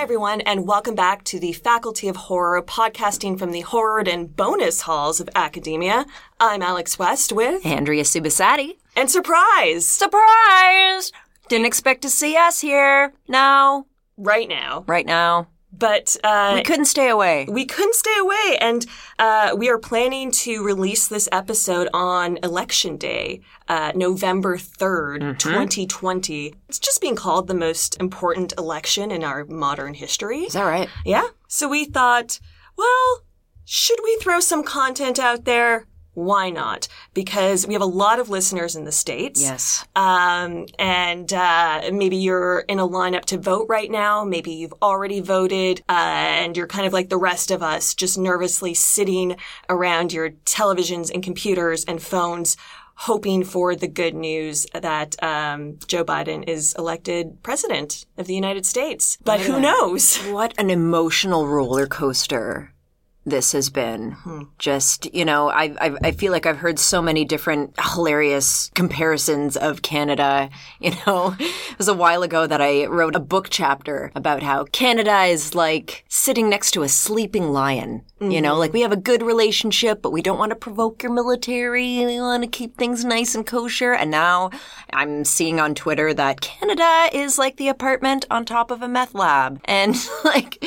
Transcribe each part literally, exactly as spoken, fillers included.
Hi, everyone, and welcome back to the Faculty of Horror, podcasting from the horrid and bonus halls of academia. I'm Alex West with... Andrea Subisati. And surprise! Surprise! Didn't expect to see us here. Now. Right now. Right now. But uh, we couldn't stay away. We couldn't stay away. And uh, we are planning to release this episode on Election Day, uh, November third, mm-hmm. twenty twenty. It's just being called the most important election in our modern history. Is that right? Yeah. So we thought, well, should we throw some content out there? Why not? Because we have a lot of listeners in the States. Yes. Um, and uh, maybe you're in a lineup to vote right now. Maybe you've already voted uh, and you're kind of like the rest of us, just nervously sitting around your televisions and computers and phones, hoping for the good news that um, Joe Biden is elected president of the United States. But yeah. Who knows? What an emotional roller coaster this has been. Hmm. Just, you know, I, I I feel like I've heard so many different hilarious comparisons of Canada. You know, it was a while ago that I wrote a book chapter about how Canada is like sitting next to a sleeping lion. Mm-hmm. You know, like we have a good relationship, but we don't want to provoke your military. We want to keep things nice and kosher. And now I'm seeing on Twitter that Canada is like the apartment on top of a meth lab. And like...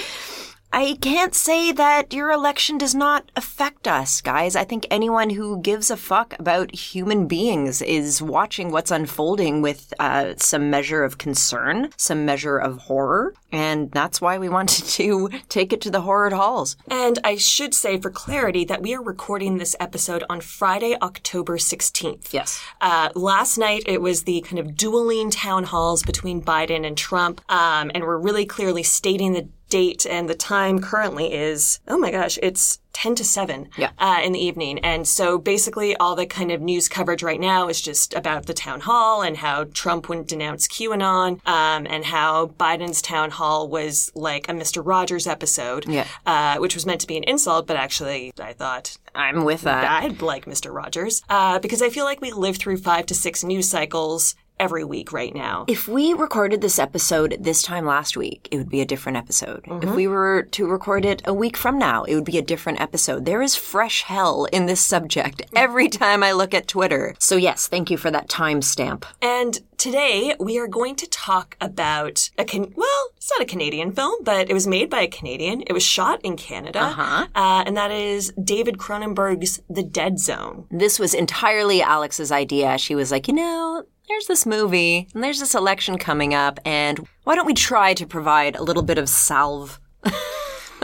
I can't say that your election does not affect us, guys. I think anyone who gives a fuck about human beings is watching what's unfolding with uh, some measure of concern, some measure of horror. And that's why we wanted to take it to the horrid halls. And I should say for clarity that we are recording this episode on Friday, October sixteenth. Yes. Uh, last night, it was the kind of dueling town halls between Biden and Trump. Um, and we're really clearly stating the date and the time currently is, oh my gosh, it's ten to seven yeah. uh, in the evening. And so basically all the kind of news coverage right now is just about the town hall and how Trump wouldn't denounce QAnon um, and how Biden's town hall was like a Mister Rogers episode, yeah. uh, which was meant to be an insult, but actually I thought... I'm with that. I'd like Mister Rogers uh, because I feel like we live through five to six news cycles every week right now. If we recorded this episode this time last week, it would be a different episode. Mm-hmm. If we were to record it a week from now, it would be a different episode. There is fresh hell in this subject every time I look at Twitter. So yes, thank you for that timestamp. And today we are going to talk about a can- well, it's not a Canadian film, but it was made by a Canadian. It was shot in Canada, uh-huh. uh, and that is David Cronenberg's The Dead Zone. This was entirely Alex's idea. She was like, you know, there's this movie, and there's this election coming up, and why don't we try to provide a little bit of salve?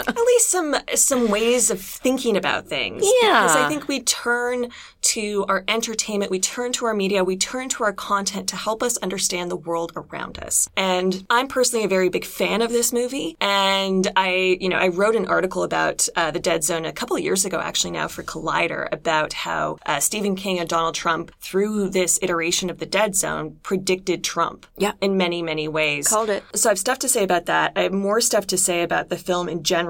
At least some some ways of thinking about things. Yeah. Because I think we turn to our entertainment, we turn to our media, we turn to our content to help us understand the world around us. And I'm personally a very big fan of this movie. And I, you know, I wrote an article about uh, The Dead Zone a couple of years ago, actually now for Collider, about how uh, Stephen King and Donald Trump, through this iteration of The Dead Zone, predicted Trump yeah. in many, many ways. Called it. So I have stuff to say about that. I have more stuff to say about the film in general.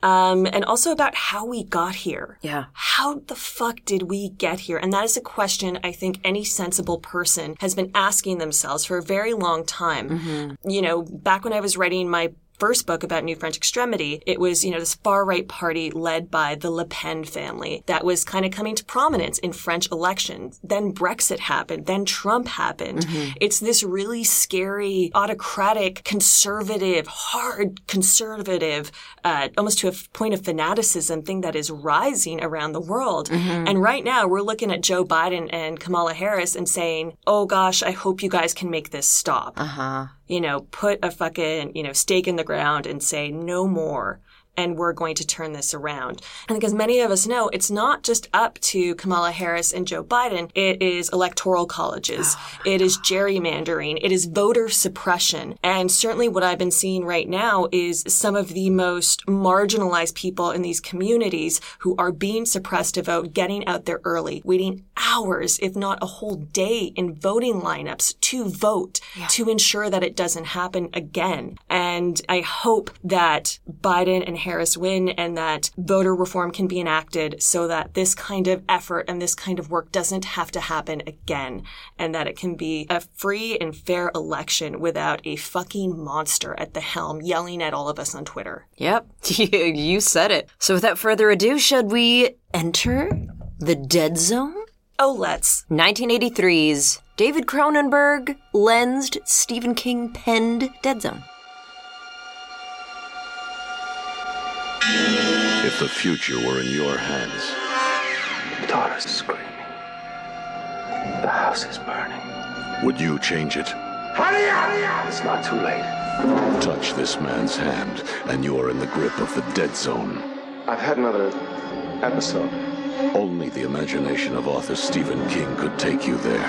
Um, and also about how we got here. Yeah. How the fuck did we get here? And that is a question I think any sensible person has been asking themselves for a very long time. Mm-hmm. You know, back when I was writing my first book about New French extremity, it was, you know, this far-right party led by the Le Pen family that was kind of coming to prominence in French elections. Then Brexit happened. Then Trump happened. Mm-hmm. It's this really scary, autocratic, conservative, hard conservative, uh, almost to a point of fanaticism thing that is rising around the world. Mm-hmm. And right now, we're looking at Joe Biden and Kamala Harris and saying, oh gosh, I hope you guys can make this stop. Uh-huh. You know, put a fucking, you know, stake in the ground and say no more. And we're going to turn this around. And because many of us know, it's not just up to Kamala Harris and Joe Biden. It is electoral colleges. Oh it is gerrymandering. It is voter suppression. And certainly what I've been seeing right now is some of the most marginalized people in these communities who are being suppressed to vote, getting out there early, waiting hours, if not a whole day in voting lineups to vote, yeah. to ensure that it doesn't happen again. And I hope that Biden and Harris win and that voter reform can be enacted so that this kind of effort and this kind of work doesn't have to happen again, and that it can be a free and fair election without a fucking monster at the helm yelling at all of us on Twitter. Yep, you said it. So without further ado, should we enter the Dead Zone? Oh, let's. nineteen eighty-three's David Cronenberg lensed, Stephen King penned Dead Zone. If the future were in your hands. The daughter's screaming. The house is burning. Would you change it? Hurry up, hurry up! It's not too late. Touch this man's hand, and you are in the grip of the Dead Zone. I've had another episode. Only the imagination of author Stephen King could take you there.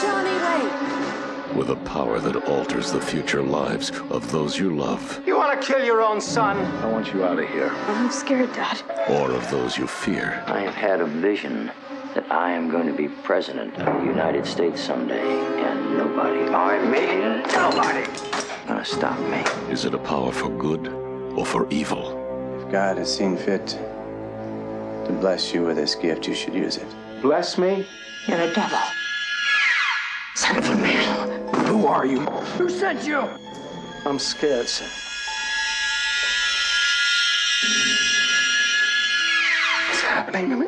Johnny, wait! With a power that alters the future lives of those you love. You want to kill your own son? I want you out of here. I'm scared, Dad. Or of those you fear. I have had a vision that I am going to be president of the United States someday, and nobody, I mean nobody, gonna stop me. Is it a power for good or for evil? If God has seen fit to bless you with this gift, you should use it. Bless me? You're a devil. Son of a man. Who are you? Who sent you? I'm scared, sir. What's happening to me?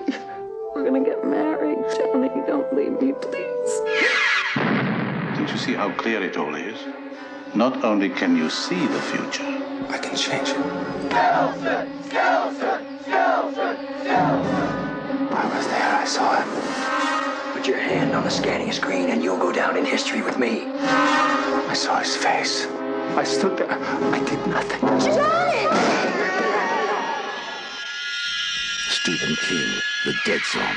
We're gonna get married. Johnny, don't leave me, please. Don't you see how clear it all is? Not only can you see the future, I can change it. Stilson! Stilson! Stilson! I was there, I saw him. Put your hand on the scanning screen and you'll go down in history with me. I saw his face. I stood there. I did nothing. Johnny! Stephen King, The Dead Zone.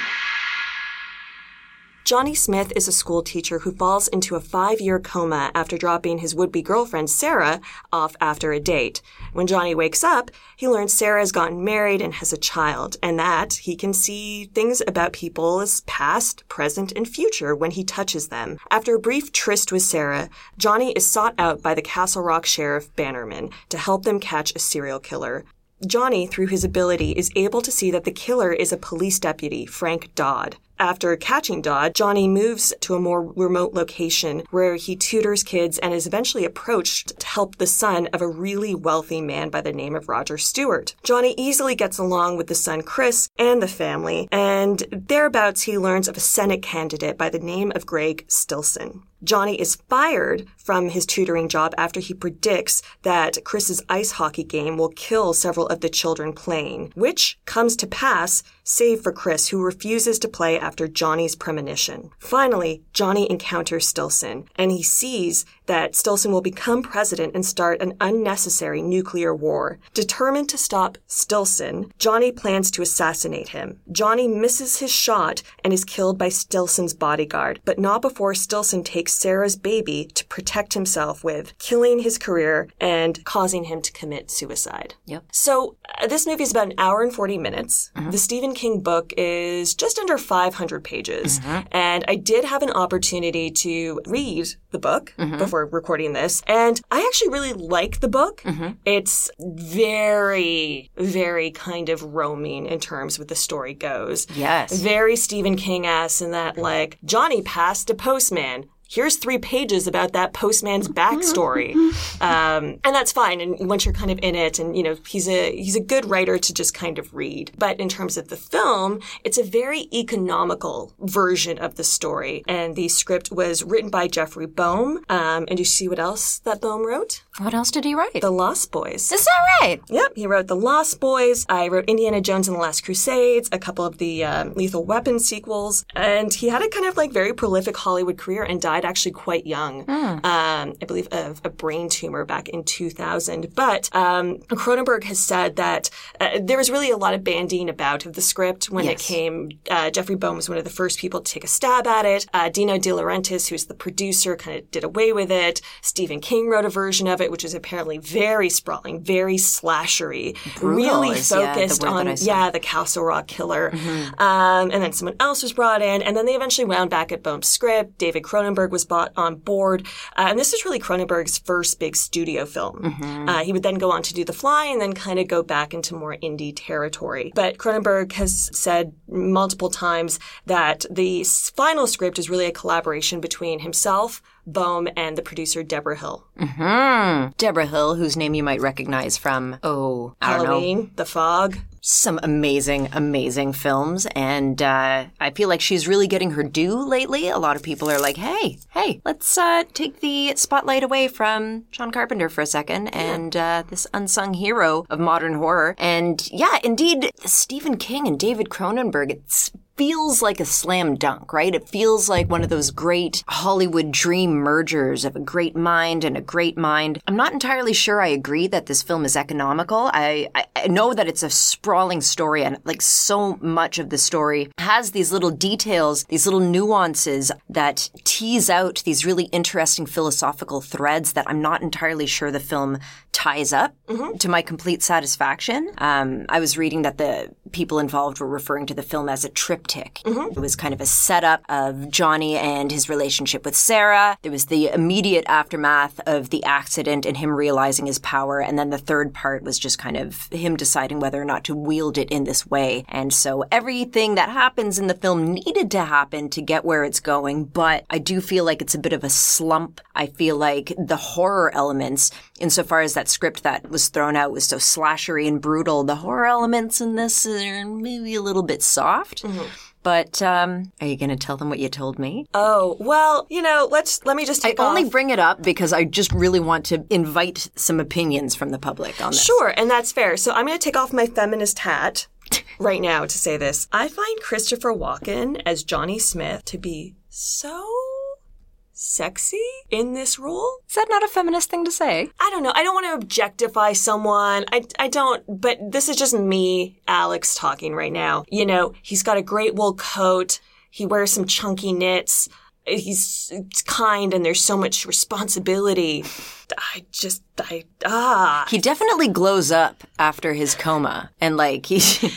Johnny Smith is a school teacher who falls into a five-year coma after dropping his would-be girlfriend, Sarah, off after a date. When Johnny wakes up, he learns Sarah has gotten married and has a child, and that he can see things about people's past, present, and future when he touches them. After a brief tryst with Sarah, Johnny is sought out by the Castle Rock Sheriff Bannerman to help them catch a serial killer. Johnny, through his ability, is able to see that the killer is a police deputy, Frank Dodd. After catching Dodd, Johnny moves to a more remote location where he tutors kids and is eventually approached to help the son of a really wealthy man by the name of Roger Stewart. Johnny easily gets along with the son Chris and the family, and thereabouts he learns of a Senate candidate by the name of Greg Stilson. Johnny is fired from his tutoring job after he predicts that Chris's ice hockey game will kill several of the children playing, which comes to pass, save for Chris, who refuses to play after Johnny's premonition. Finally, Johnny encounters Stilson, and he sees that Stilson will become president and start an unnecessary nuclear war. Determined to stop Stilson, Johnny plans to assassinate him. Johnny misses his shot and is killed by Stilson's bodyguard, but not before Stilson takes Sarah's baby to protect himself with, killing his career and causing him to commit suicide. Yep. So uh, this movie is about an hour and forty minutes. Mm-hmm. The Stephen King book is just under five hundred pages. Mm-hmm. And I did have an opportunity to read the book mm-hmm. before recording this. And I actually really like the book. Mm-hmm. It's very, very kind of roaming in terms of the story goes. Yes. Very Stephen King-esque in that, like, Johnny passed a postman. Here's three pages about that postman's backstory. Um, and that's fine. And once you're kind of in it, and, you know, he's a he's a good writer to just kind of read. But in terms of the film, it's a very economical version of the story. And the script was written by Jeffrey Boehm. Um, and you see what else that Boehm wrote? What else did he write? The Lost Boys. Is that right? Yep. He wrote The Lost Boys. I wrote Indiana Jones and the Last Crusades, a couple of the um, Lethal Weapon sequels. And he had a kind of like very prolific Hollywood career and died actually quite young, mm. um, I believe, of a brain tumor back in two thousand. But um, Cronenberg has said that uh, there was really a lot of bandying about of the script when yes. it came. Uh, Jeffrey Boehm was one of the first people to take a stab at it. Uh, Dino De Laurentiis, who's the producer, kind of did away with it. Stephen King wrote a version of it, which is apparently very sprawling, very slashery, brutal, really is, focused yeah, on yeah the Castle Rock killer. Mm-hmm. Um, and then someone else was brought in, and then they eventually wound back at Boehm's script. David Cronenberg was bought on board. Uh, and this was really Cronenberg's first big studio film. Mm-hmm. Uh, he would then go on to do The Fly and then kind of go back into more indie territory. But Cronenberg has said multiple times that the final script is really a collaboration between himself, Boehm, and the producer Deborah Hill. Mm-hmm. Deborah Hill, whose name you might recognize from, oh, I don't Halloween, know. The Fog. Some amazing, amazing films. And uh, I feel like she's really getting her due lately. A lot of people are like, hey, hey, let's uh, take the spotlight away from John Carpenter for a second and uh, this unsung hero of modern horror. And yeah, indeed, Stephen King and David Cronenberg, it's feels like a slam dunk, right? It feels like one of those great Hollywood dream mergers of a great mind and a great mind. I'm not entirely sure I agree that this film is economical. I, I, I know that it's a sprawling story, and like so much of the story has these little details, these little nuances that tease out these really interesting philosophical threads that I'm not entirely sure the film ties up mm-hmm. to my complete satisfaction. Um, I was reading that the people involved were referring to the film as a trip Mm-hmm. It was kind of a setup of Johnny and his relationship with Sarah. There was the immediate aftermath of the accident and him realizing his power. And then the third part was just kind of him deciding whether or not to wield it in this way. And so everything that happens in the film needed to happen to get where it's going. But I do feel like it's a bit of a slump. I feel like the horror elements, insofar as that script that was thrown out was so slashery and brutal, the horror elements in this are maybe a little bit soft. Mm-hmm. But um, are you going to tell them what you told me? Oh, well, you know, let's let me just take I off. only bring it up because I just really want to invite some opinions from the public on this. Sure, and that's fair. So I'm going to take off my feminist hat right now to say this. I find Christopher Walken as Johnny Smith to be so sexy in this role. Is that not a feminist thing to say? I don't know. I don't want to objectify someone. I, I don't, but this is just me, Alex, talking right now. You know, he's got a great wool coat. He wears some chunky knits. He's it's kind and there's so much responsibility. I just, I, ah. He definitely glows up after his coma and like he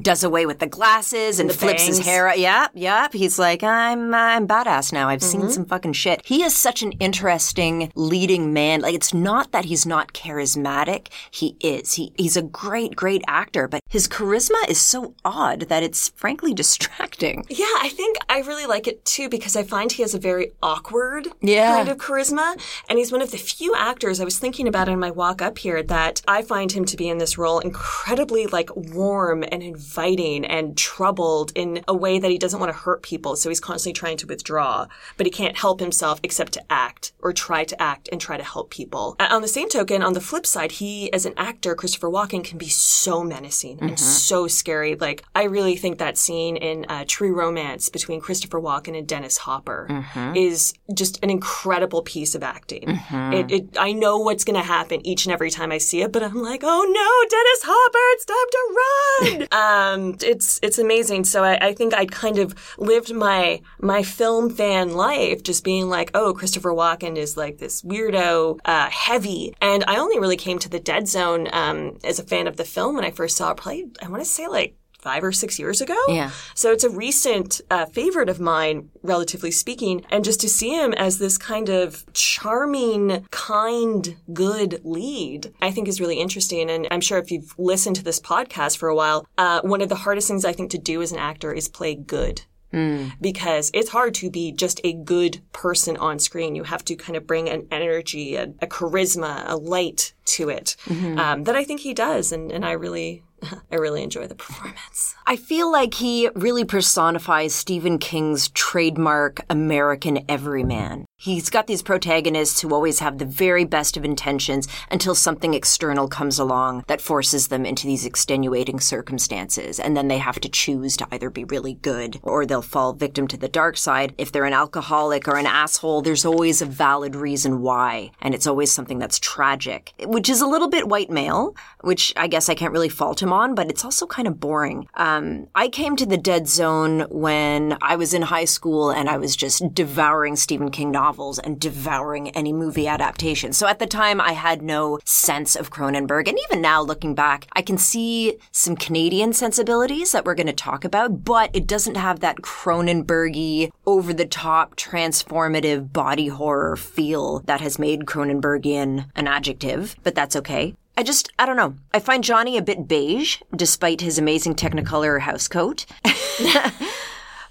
does away with the glasses and, and the flips bangs. His hair. Yep, yep. He's like, I'm, I'm badass now. I've mm-hmm. seen some fucking shit. He is such an interesting leading man. Like it's not that he's not charismatic. He is. He, he's a great, great actor, but his charisma is so odd that it's frankly distracting. Yeah, I think I really like it too because I find he has a very awkward yeah. kind of charisma, and he's one of the few actors, I was thinking about it in my walk up here, that I find him to be in this role incredibly like warm and inviting and troubled in a way that he doesn't want to hurt people, so he's constantly trying to withdraw, but he can't help himself except to act or try to act and try to help people. And on the same token, on the flip side, he as an actor, Christopher Walken, can be so menacing mm-hmm. and so scary. Like I really think that scene in uh, True Romance between Christopher Walken and Dennis Hopper mm-hmm. is just an incredible piece of acting. Mm-hmm. It, it I know what's going to happen each and every time I see it, but I'm like, oh no, Dennis Hopper, it's time to run. um, it's it's amazing. So I, I think I kind of lived my my film fan life just being like, oh, Christopher Walken is like this weirdo, uh, heavy. And I only really came to The Dead Zone um, as a fan of the film when I first saw it, probably, I want to say like, five or six years ago. Yeah. So it's a recent uh, favorite of mine, relatively speaking. And just to see him as this kind of charming, kind, good lead, I think is really interesting. And I'm sure if you've listened to this podcast for a while, uh, one of the hardest things I think to do as an actor is play good. Mm. Because it's hard to be just a good person on screen. You have to kind of bring an energy, a, a charisma, a light to it mm-hmm. um, that I think he does. And, and I really... I really enjoy the performance. I feel like he really personifies Stephen King's trademark American everyman. He's got these protagonists who always have the very best of intentions until something external comes along that forces them into these extenuating circumstances. And then they have to choose to either be really good or they'll fall victim to the dark side. If they're an alcoholic or an asshole, there's always a valid reason why. And it's always something that's tragic, which is a little bit white male, which I guess I can't really fault him come on, but it's also kind of boring. Um, I came to The Dead Zone when I was in high school and I was just devouring Stephen King novels and devouring any movie adaptation. So at the time, I had no sense of Cronenberg. And even now, looking back, I can see some Canadian sensibilities that we're going to talk about, but it doesn't have that Cronenberg-y, over-the-top, transformative body horror feel that has made Cronenbergian an adjective, but that's okay. I just, I don't know. I find Johnny a bit beige, despite his amazing Technicolor housecoat.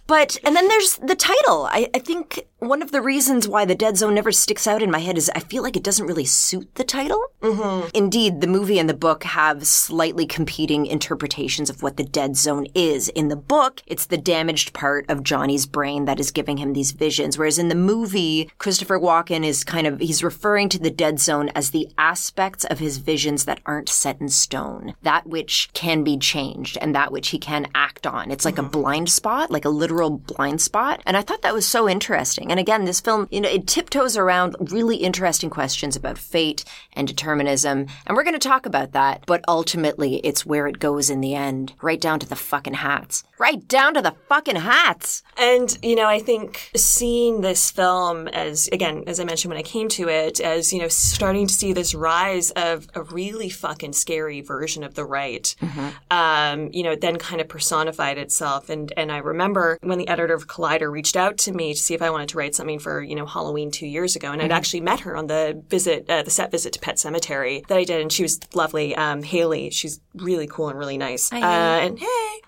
But, and then there's the title. I, I think one of the reasons why The Dead Zone never sticks out in my head is I feel like it doesn't really suit the title. Mm-hmm. Indeed, the movie and the book have slightly competing interpretations of what the dead zone is. In the book, it's the damaged part of Johnny's brain that is giving him these visions. Whereas in the movie, Christopher Walken is kind of, he's referring to the dead zone as the aspects of his visions that aren't set in stone. That which can be changed and that which he can act on. It's like mm-hmm. a blind spot, like a literal blind spot. And I thought that was so interesting. And again, this film, you know, it tiptoes around really interesting questions about fate and determinism. And we're going to talk about that. But ultimately, it's where it goes in the end, right down to the fucking hats. Right down to the fucking hats. And, you know, I think seeing this film as, again, as I mentioned when I came to it, as, you know, starting to see this rise of a really fucking scary version of the right, mm-hmm. um, you know, it then kind of personified itself. And, and I remember when the editor of Collider reached out to me to see if I wanted to write something for, you know, Halloween two years ago. And I'd mm-hmm. actually met her on the visit, uh, the set visit to Pet Sematary that I did. And she was lovely. Um, Haley, she's really cool and really nice. Hi, uh, and hey.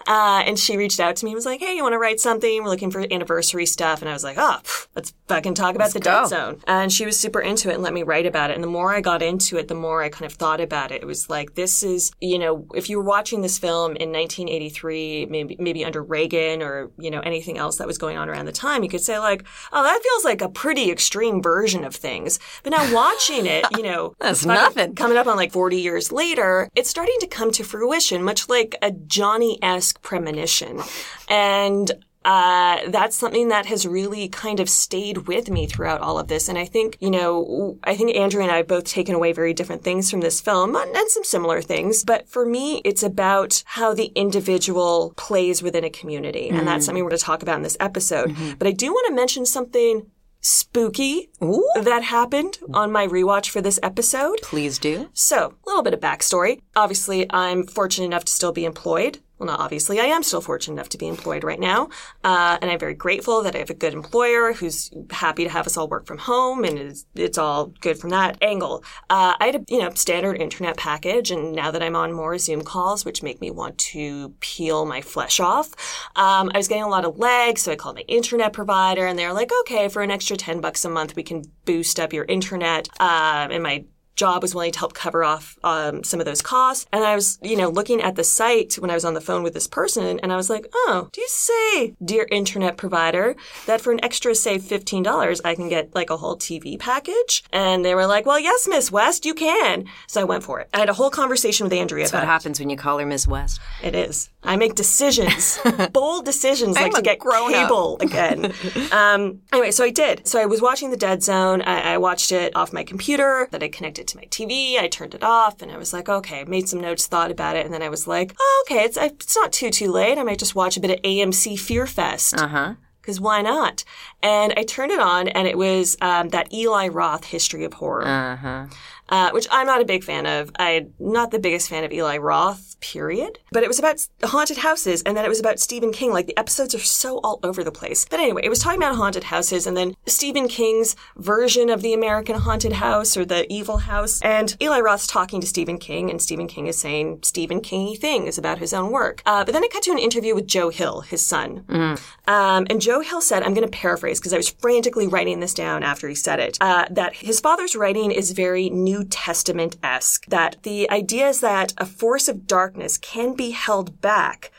Uh, and she reached out to me and was like, hey, you want to write something? We're looking for anniversary stuff. And I was like, oh, let's fucking talk about let's the go. Dead Zone. And she was super into it and let me write about it. And the more I got into it, the more I kind of thought about it. It was like, this is, you know, if you were watching this film in nineteen eighty-three, maybe, maybe under Reagan or, you know, anything else that was going on around the time, you could say like, oh, oh, that feels like a pretty extreme version of things. But now watching it, you know, that's nothing. Coming up on like forty years later, it's starting to come to fruition, much like a Johnny-esque premonition. And Uh, that's something that has really kind of stayed with me throughout all of this. And I think, you know, I think Andrea and I have both taken away very different things from this film and some similar things. But for me, it's about how the individual plays within a community. Mm-hmm. And that's something we're going to talk about in this episode. Mm-hmm. But I do want to mention something spooky Ooh. That happened on my rewatch for this episode. Please do. So, a little bit of backstory. Obviously, I'm fortunate enough to still be employed. Well, not obviously. I am still fortunate enough to be employed right now. Uh, and I'm very grateful that I have a good employer who's happy to have us all work from home. And it's, it's all good from that angle. Uh, I had a you know standard internet package. And now that I'm on more Zoom calls, which make me want to peel my flesh off, um, I was getting a lot of lag. So I called my internet provider. And they're like, okay, for an extra ten bucks a month, we can boost up your internet. Uh, and my job was willing to help cover off um, some of those costs. And I was, you know, looking at the site when I was on the phone with this person, and I was like, oh, do you say, dear internet provider, that for an extra, say, fifteen dollars, I can get like a whole T V package? And they were like, well, yes, Miss West, you can. So I went for it. I had a whole conversation with Andrea That's about it. That's what happens when you call her Miss West. It is. I make decisions, bold decisions, like to get cable again. um, anyway, so I did. So I was watching The Dead Zone. I, I watched it off my computer that I connected to my T V. I turned it off and I was like, okay, made some notes, thought about it. And then I was like, oh, okay, it's, it's not too, too late. I might just watch a bit of A M C Fear Fest. Uh-huh. Because why not? And I turned it on and it was um, that Eli Roth History of Horror. Uh-huh. Uh, which I'm not a big fan of. I'm not the biggest fan of Eli Roth, period. But it was about haunted houses, and then it was about Stephen King. Like, the episodes are so all over the place. But anyway, it was talking about haunted houses, and then Stephen King's version of the American haunted house or the evil house. And Eli Roth's talking to Stephen King, and Stephen King is saying Stephen King-y things about his own work. Uh, but then it cut to an interview with Joe Hill, his son. Mm. Um, and Joe Hill said, I'm going to paraphrase because I was frantically writing this down after he said it, uh, that his father's writing is very new Testament-esque, that the idea is that a force of darkness can be held back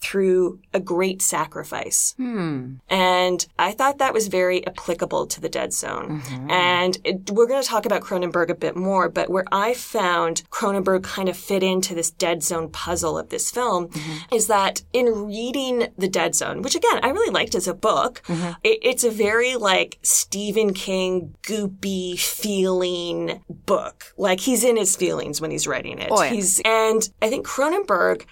through a great sacrifice. Hmm. And I thought that was very applicable to The Dead Zone. Mm-hmm. And it, we're going to talk about Cronenberg a bit more, but where I found Cronenberg kind of fit into this Dead Zone puzzle of this film mm-hmm. is that in reading The Dead Zone, which again, I really liked as a book, mm-hmm. it, it's a very like Stephen King goopy feeling book. Like he's in his feelings when he's writing it. Oh, yeah. He's, and I think Cronenberg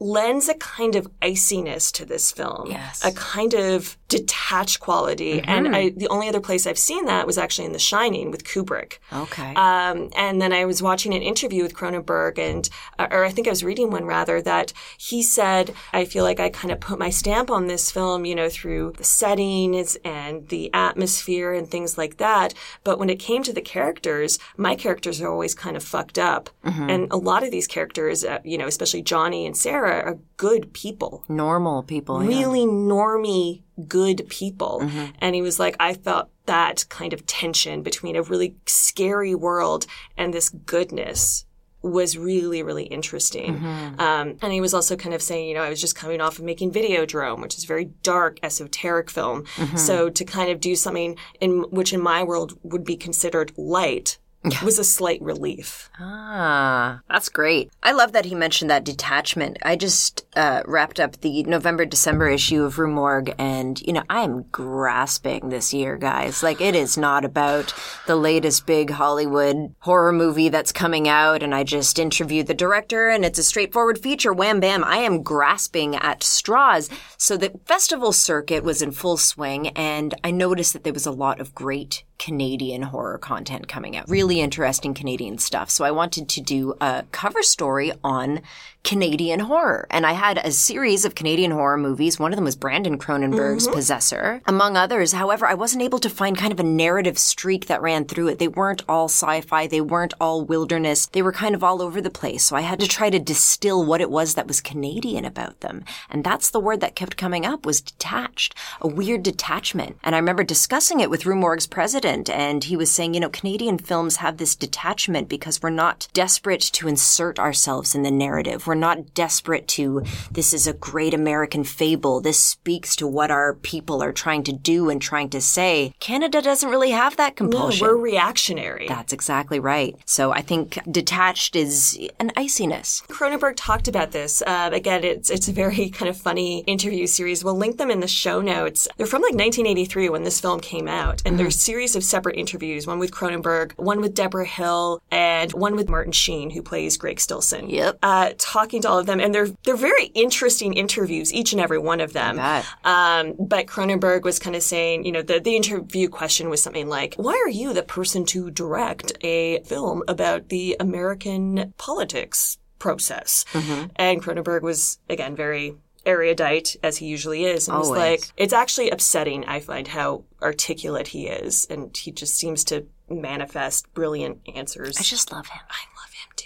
lends a kind of iciness to this film, yes. a kind of detached quality. Mm-hmm. And I, the only other place I've seen that was actually in The Shining with Kubrick. Okay. Um, and then I was watching an interview with Cronenberg, and or I think I was reading one rather, that he said, I feel like I kind of put my stamp on this film, you know, through the settings and the atmosphere and things like that. But when it came to the characters, my characters are always kind of fucked up. Mm-hmm. And a lot of these characters, uh, you know, especially Johnny and Sarah, are good people. Normal people. Really yeah. normy, good people. Mm-hmm. And he was like, I felt that kind of tension between a really scary world and this goodness was really, really interesting. Mm-hmm. Um, and he was also kind of saying, you know, I was just coming off of making Videodrome, which is a very dark, esoteric film. Mm-hmm. So to kind of do something in which in my world would be considered light was a slight relief. Ah, that's great. I love that he mentioned that detachment. I just uh, wrapped up the November-December issue of Rue Morgue, and, you know, I'm grasping this year, guys. Like, it is not about the latest big Hollywood horror movie that's coming out, and I just interviewed the director, and it's a straightforward feature. Wham, bam. I am grasping at straws. So the festival circuit was in full swing, and I noticed that there was a lot of great Canadian horror content coming out. Really interesting Canadian stuff. So I wanted to do a cover story on Canadian horror. And I had a series of Canadian horror movies. One of them was Brandon Cronenberg's mm-hmm. Possessor, among others. However, I wasn't able to find kind of a narrative streak that ran through it. They weren't all sci-fi. They weren't all wilderness. They were kind of all over the place. So I had to try to distill what it was that was Canadian about them. And that's the word that kept coming up, was detached. A weird detachment. And I remember discussing it with Rue Morgue's president, and he was saying, you know, Canadian films have this detachment because we're not desperate to insert ourselves in the narrative. We're We're not desperate to, this is a great American fable. This speaks to what our people are trying to do and trying to say. Canada doesn't really have that compulsion. No, we're reactionary. That's exactly right. So I think detached is an iciness. Cronenberg talked about this. Uh, again, it's it's a very kind of funny interview series. We'll link them in the show notes. They're from like nineteen eighty-three when this film came out. And mm-hmm. they're a series of separate interviews, one with Cronenberg, one with Deborah Hill, and one with Martin Sheen, who plays Greg Stilson. Yep. Uh, talk Talking to all of them, and they're they're very interesting interviews, each and every one of them. Um, but Cronenberg was kind of saying, you know, the, the interview question was something like, why are you the person to direct a film about the American politics process? Mm-hmm. And Cronenberg was, again, very erudite, as he usually is, and Always. was like, it's actually upsetting, I find, how articulate he is, and he just seems to manifest brilliant answers. I just love him. I love him, too.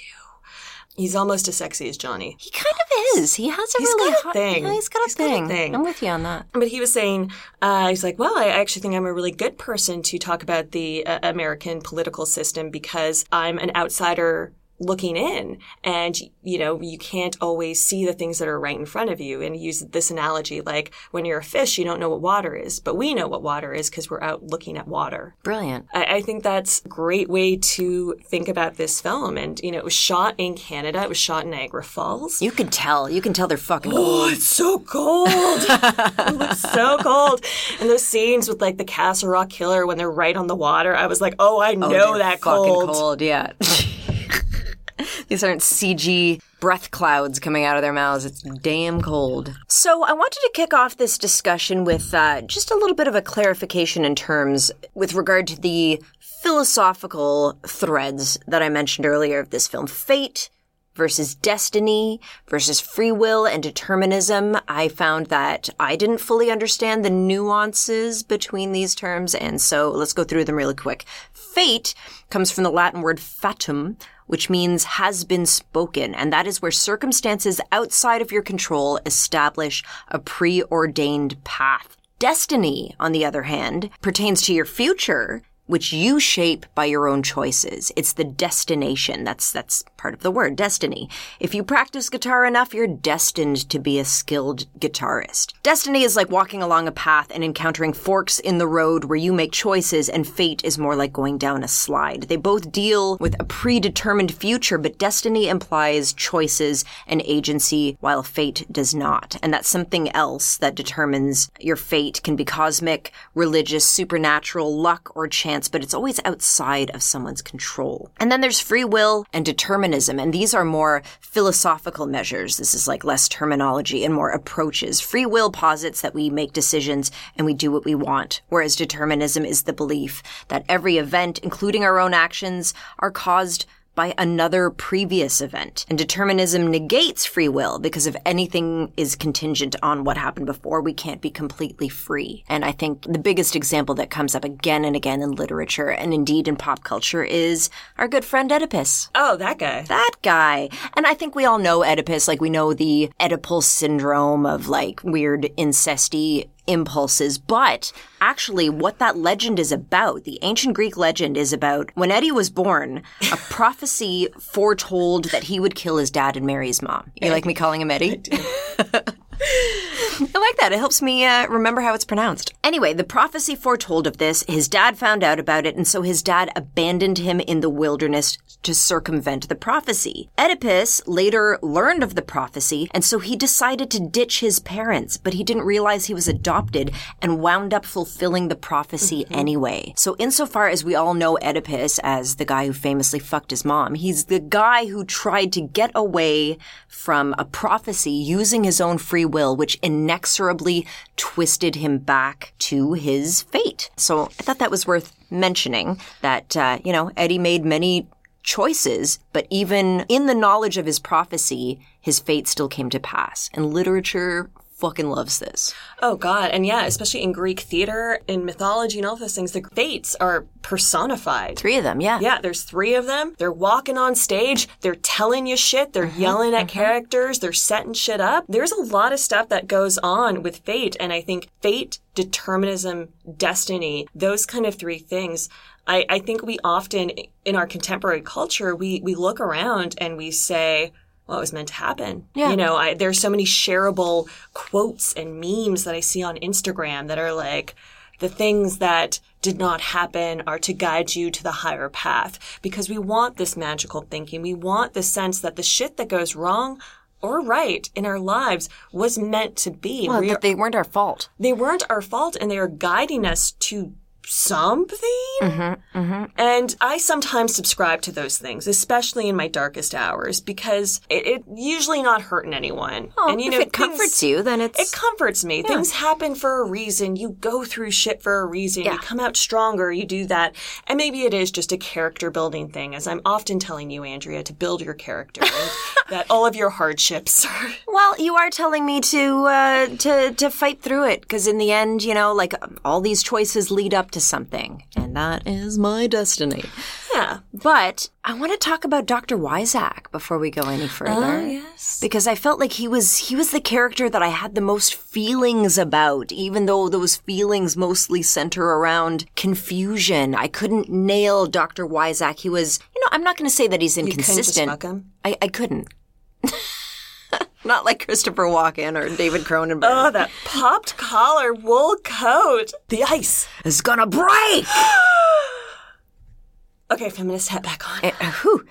He's almost as sexy as Johnny. He kind of is. He has a he's really got a hot thing. Yeah, he's got a he's thing. Got a thing. I'm with you on that. But he was saying, uh, he's like, well, I actually think I'm a really good person to talk about the uh, American political system because I'm an outsider looking in, and you know, you can't always see the things that are right in front of you. And he used this analogy, like when you're a fish, you don't know what water is, but we know what water is because we're out looking at water. Brilliant. I, I think that's a great way to think about this film. And you know, it was shot in Canada. It was shot in Niagara Falls. You can tell. You can tell they're fucking cold. Oh, it's so cold. It looks so cold. And those scenes with like the Castle Rock killer when they're right on the water, I was like, oh, I know oh, that cold. Fucking cold. Yeah. These aren't C G breath clouds coming out of their mouths. It's damn cold. So I wanted to kick off this discussion with uh, just a little bit of a clarification in terms with regard to the philosophical threads that I mentioned earlier of this film. Fate versus destiny versus free will and determinism. I found that I didn't fully understand the nuances between these terms, and so let's go through them really quick. Fate comes from the Latin word fatum, which means has been spoken, and that is where circumstances outside of your control establish a preordained path. Destiny, on the other hand, pertains to your future, which you shape by your own choices. It's the destination. That's that's part of the word, destiny. If you practice guitar enough, you're destined to be a skilled guitarist. Destiny is like walking along a path and encountering forks in the road where you make choices, and fate is more like going down a slide. They both deal with a predetermined future, but destiny implies choices and agency, while fate does not. And that's something else that determines your fate. Can be cosmic, religious, supernatural, luck, or chance, but it's always outside of someone's control. And then there's free will and determinism, and these are more philosophical measures. This is like less terminology and more approaches. Free will posits that we make decisions and we do what we want, whereas determinism is the belief that every event, including our own actions, are caused by another previous event. And determinism negates free will, because if anything is contingent on what happened before, we can't be completely free. And I think the biggest example that comes up again and again in literature, and indeed in pop culture, is our good friend Oedipus. Oh, that guy. That guy. And I think we all know Oedipus. Like, we know the Oedipal syndrome of, like, weird incesty impulses, but actually what that legend is about, the ancient Greek legend is about when Eddie was born, a prophecy foretold that he would kill his dad and marry his mom. You Ed. Like me calling him Eddie? I do. I like that. It helps me uh, remember how it's pronounced. Anyway, the prophecy foretold of this, his dad found out about it, and so his dad abandoned him in the wilderness to circumvent the prophecy. Oedipus later learned of the prophecy, and so he decided to ditch his parents, but he didn't realize he was adopted and wound up fulfilling the prophecy mm-hmm. anyway. So insofar as we all know Oedipus as the guy who famously fucked his mom, he's the guy who tried to get away from a prophecy using his own free will, which inexorably twisted him back to his fate. So I thought that was worth mentioning, that, uh, you know, Eddie made many choices, but even in the knowledge of his prophecy, his fate still came to pass. And literature fucking loves this. Oh, God. And yeah, especially in Greek theater, in mythology and all those things, the fates are personified. Three of them, yeah. Yeah, there's three of them. They're walking on stage. They're telling you shit. They're mm-hmm, yelling at mm-hmm. characters. They're setting shit up. There's a lot of stuff that goes on with fate. And I think fate, determinism, destiny, those kind of three things, I, I think we often, in our contemporary culture, we, we look around and we say, well, it was meant to happen. Yeah. You know, I, there's so many shareable quotes and memes that I see on Instagram that are like, the things that did not happen are to guide you to the higher path, because we want this magical thinking. We want the sense that the shit that goes wrong or right in our lives was meant to be. Well, we that they weren't our fault. They weren't our fault, and they are guiding us to something. Mm-hmm, mm-hmm. And I sometimes subscribe to those things, especially in my darkest hours, because it, it usually not hurting anyone. Oh, and you if know, it things, comforts you, then it's... It comforts me. Yeah. Things happen for a reason. You go through shit for a reason. Yeah. You come out stronger. You do that. And maybe it is just a character building thing, as I'm often telling you, Andrea, to build your character. And that all of your hardships are... Well, you are telling me to, uh, to, to fight through it, because in the end, you know, like, all these choices lead up to something, and that is my destiny. Yeah. But I want to talk about Doctor Wyzak before we go any further. Oh, yes. Because I felt like he was he was the character that I had the most feelings about, even though those feelings mostly center around confusion. I couldn't nail Doctor Wyzak. He was, you know, I'm not going to say that he's inconsistent. You couldn't just fuck him? I, I couldn't. Not like Christopher Walken or David Cronenberg. Oh, that popped collar, wool coat. The ice is gonna break. Okay, feminist hat back on. It, uh, whew,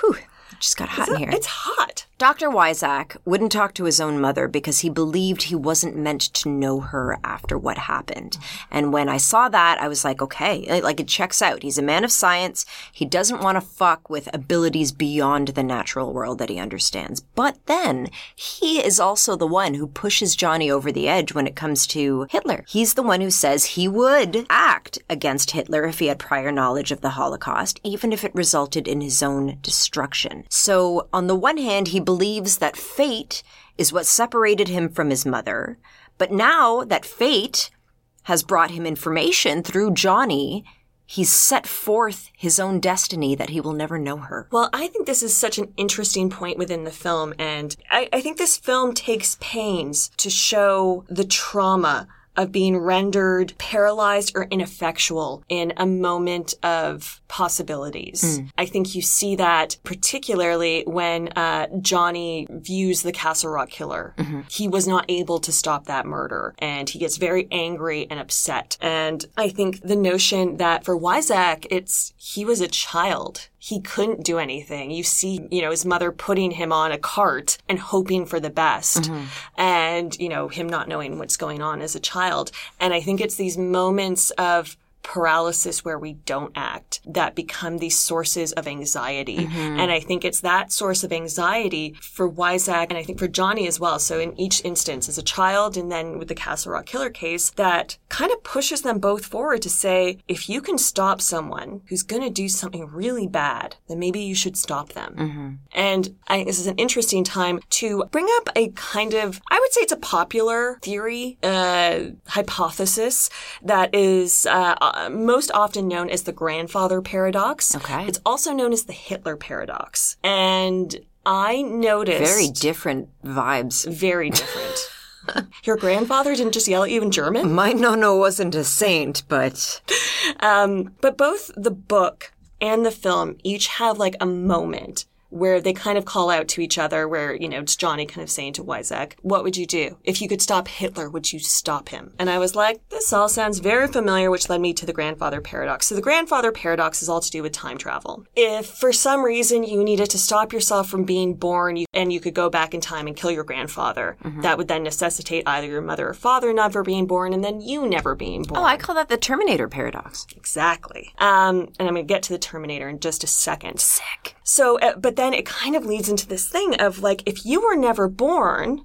whew. It just got hot it's in here. A, it's hot. Doctor Wyzak wouldn't talk to his own mother because he believed he wasn't meant to know her after what happened. And when I saw that, I was like, okay, like, it checks out. He's a man of science. He doesn't want to fuck with abilities beyond the natural world that he understands. But then he is also the one who pushes Johnny over the edge when it comes to Hitler. He's the one who says he would act against Hitler if he had prior knowledge of the Holocaust, even if it resulted in his own destruction. So on the one hand, he believes believes that fate is what separated him from his mother, but now that fate has brought him information through Johnny, he's set forth his own destiny that he will never know her. Well, I think this is such an interesting point within the film, and I, I think this film takes pains to show the trauma of being rendered paralyzed or ineffectual in a moment of possibilities. Mm. I think you see that particularly when uh, Johnny views the Castle Rock killer. Mm-hmm. He was not able to stop that murder, and he gets very angry and upset. And I think the notion that for Wyzak, it's he was a child. He couldn't do anything. You see, you know, his mother putting him on a cart and hoping for the best, mm-hmm. and, you know, him not knowing what's going on as a child. And I think it's these moments of paralysis where we don't act that become these sources of anxiety. Mm-hmm. And I think it's that source of anxiety for Wyzak, and I think for Johnny as well. So in each instance as a child and then with the Castle Rock killer case, that kind of pushes them both forward to say, if you can stop someone who's going to do something really bad, then maybe you should stop them. Mm-hmm. And I think this is an interesting time to bring up a kind of, I would say it's a popular theory, uh, hypothesis that is, uh, Uh, most often known as the grandfather paradox. Okay. It's also known as the Hitler paradox. And I noticed... Very different vibes. Very different. Your grandfather didn't just yell at you in German? My nono wasn't a saint, but... um, but both the book and the film each have like a moment where they kind of call out to each other, where, you know, it's Johnny kind of saying to Wyzak, what would you do? If you could stop Hitler, would you stop him? And I was like, this all sounds very familiar, which led me to the grandfather paradox. So the grandfather paradox is all to do with time travel. If for some reason you needed to stop yourself from being born you, and you could go back in time and kill your grandfather, mm-hmm. that would then necessitate either your mother or father never being born and then you never being born. Oh, I call that the Terminator paradox. Exactly. Um, and I'm going to get to the Terminator in just a second. Sick. So, uh, but then it kind of leads into this thing of like, if you were never born,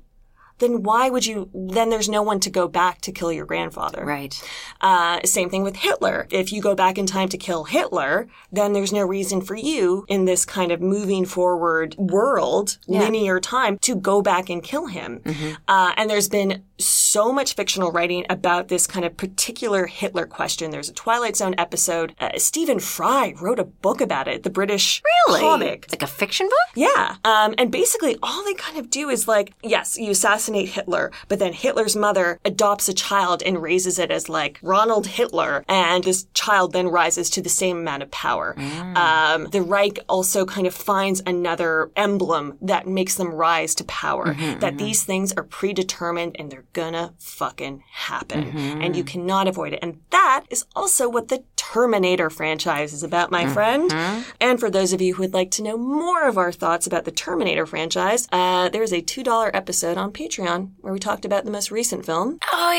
then why would you, then there's no one to go back to kill your grandfather. Right. Uh, same thing with Hitler. If you go back in time to kill Hitler, then there's no reason for you in this kind of moving forward world, yeah. linear time, to go back and kill him. Mm-hmm. Uh, and there's been so much fictional writing about this kind of particular Hitler question. There's a Twilight Zone episode. Uh, Stephen Fry wrote a book about it, the British really? comic. It's like a fiction book? Yeah. Um, and basically all they kind of do is like, yes, you assassinate Hitler, but then Hitler's mother adopts a child and raises it as like Ronald Hitler, and this child then rises to the same amount of power. Mm. Um, the Reich also kind of finds another emblem that makes them rise to power, mm-hmm, that mm-hmm. these things are predetermined and they're gonna fucking happen, mm-hmm. and you cannot avoid it. And that is also what the Terminator franchise is about, my mm-hmm. friend. And for those of you who would like to know more of our thoughts about the Terminator franchise, uh, there's a two dollar episode on Patreon where we talked about the most recent film. Oh, yeah.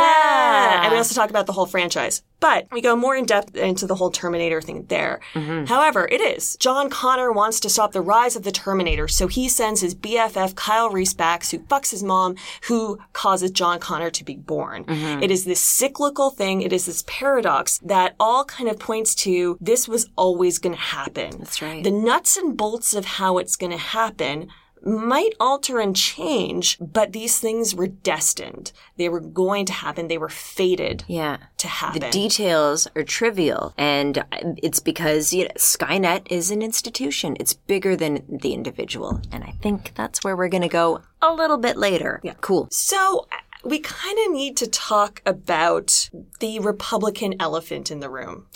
Yeah. And we also talk about the whole franchise. But we go more in depth into the whole Terminator thing there. Mm-hmm. However, it is. John Connor wants to stop the rise of the Terminator, so he sends his B F F Kyle Reese Bax, who fucks his mom, who causes John Connor to be born. Mm-hmm. It is this cyclical thing. It is this paradox that all kind of points to this was always going to happen. That's right. The nuts and bolts of how it's going to happen might alter and change, but these things were destined. They were going to happen. They were fated yeah. to happen. The details are trivial, and it's because you know, Skynet is an institution. It's bigger than the individual, and I think that's where we're going to go a little bit later. Yeah. Cool. So... we kind of need to talk about the Republican elephant in the room.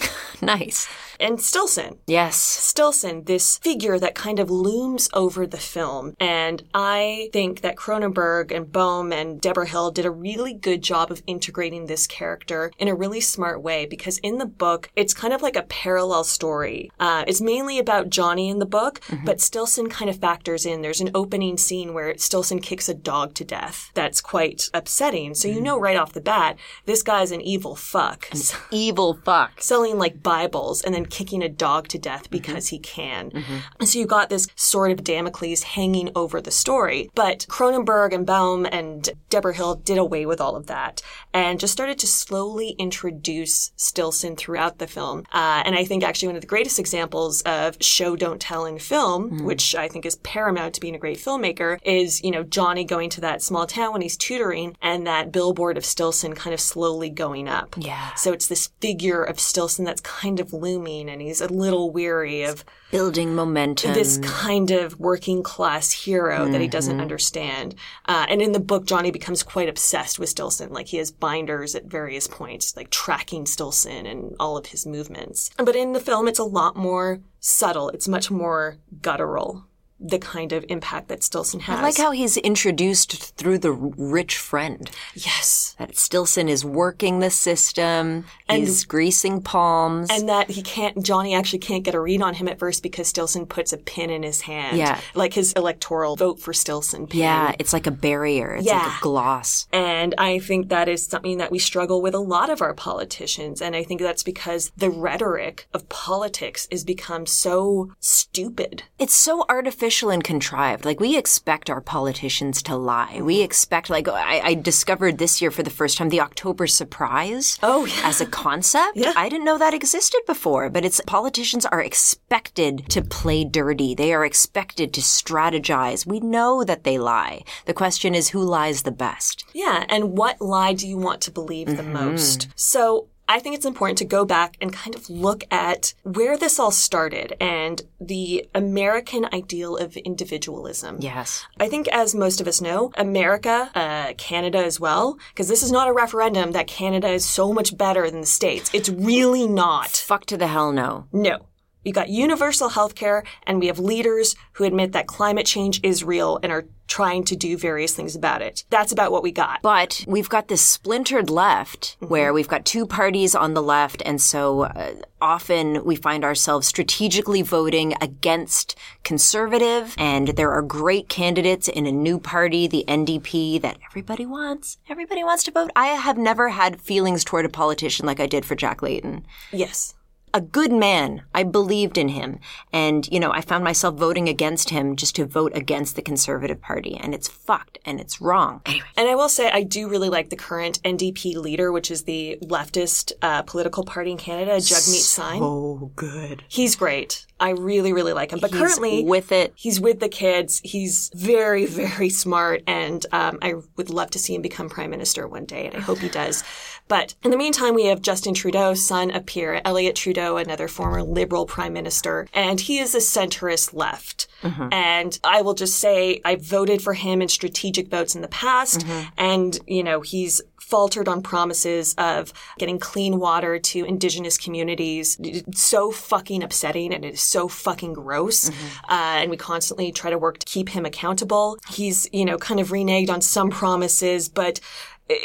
Nice. And Stilson. Yes. Stilson, this figure that kind of looms over the film. And I think that Cronenberg and Boehm and Deborah Hill did a really good job of integrating this character in a really smart way, because in the book, it's kind of like a parallel story. Uh, it's mainly about Johnny in the book, mm-hmm. but Stilson kind of factors in. There's an opening scene where Stilson kicks a dog to death. That's quite upsetting. Setting, so you know right off the bat, this guy's an evil fuck. An evil fuck. Selling like Bibles and then kicking a dog to death because mm-hmm. he can. Mm-hmm. So you got this sort of Damocles hanging over the story. But Cronenberg and Baum and Deborah Hill did away with all of that and just started to slowly introduce Stilson throughout the film. Uh, and I think actually one of the greatest examples of show don't tell in film, mm-hmm. which I think is paramount to being a great filmmaker, is, you know, Johnny going to that small town when he's tutoring and that billboard of Stilson kind of slowly going up. Yeah. So it's this figure of Stilson that's kind of looming campaign, and he's a little weary of building momentum, this kind of working class hero mm-hmm. that he doesn't understand. Uh, and in the book, Johnny becomes quite obsessed with Stilson. Like, he has binders at various points, like tracking Stilson and all of his movements. But in the film, it's a lot more subtle. It's much more guttural, the kind of impact that Stilson has. I like how he's introduced through the rich friend. Yes. That Stilson is working the system, and he's greasing palms. And that he can't, Johnny actually can't get a read on him at first because Stilson puts a pin in his hand. Yeah. Like his electoral vote for Stilson pin. Yeah, it's like a barrier. It's yeah. like a gloss. And I think that is something that we struggle with a lot of our politicians. And I think that's because the rhetoric of politics has become so stupid. It's so artificial and contrived. Like, we expect our politicians to lie. We expect, like, I, I discovered this year for the first time the October surprise oh, yeah. as a concept. Yeah. I didn't know that existed before, but it's politicians are expected to play dirty. They are expected to strategize. We know that they lie. The question is, who lies the best? Yeah, and what lie do you want to believe mm-hmm. the most? So I think it's important to go back and kind of look at where this all started and the American ideal of individualism. Yes. I think, as most of us know, America, uh, Canada as well, because this is not a referendum that Canada is so much better than the States. It's really not. Fuck to the hell no. No. We've got universal health care, and we have leaders who admit that climate change is real and are trying to do various things about it. That's about what we got. But we've got this splintered left mm-hmm. where we've got two parties on the left, and so uh, often we find ourselves strategically voting against conservative, and there are great candidates in a new party, the N D P, that everybody wants. Everybody wants to vote. I have never had feelings toward a politician like I did for Jack Layton. Yes. A good man. I believed in him. And, you know, I found myself voting against him just to vote against the Conservative Party. And it's fucked. And it's wrong. Anyway. And I will say I do really like the current N D P leader, which is the leftist uh, political party in Canada, Jagmeet Singh. Oh, good. He's great. I really, really like him. But he's currently with it. He's with the kids. He's very, very smart. And um, I would love to see him become prime minister one day. And I hope he does. But in the meantime, we have Justin Trudeau, son of Pierre Elliott Trudeau, another former Liberal prime minister. And he is a centrist left. Mm-hmm. And I will just say I voted for him in strategic votes in the past. Mm-hmm. And, you know, he's faltered on promises of getting clean water to Indigenous communities. It's so fucking upsetting, and it's so fucking gross. Mm-hmm. Uh, and we constantly try to work to keep him accountable. He's, you know, kind of reneged on some promises, but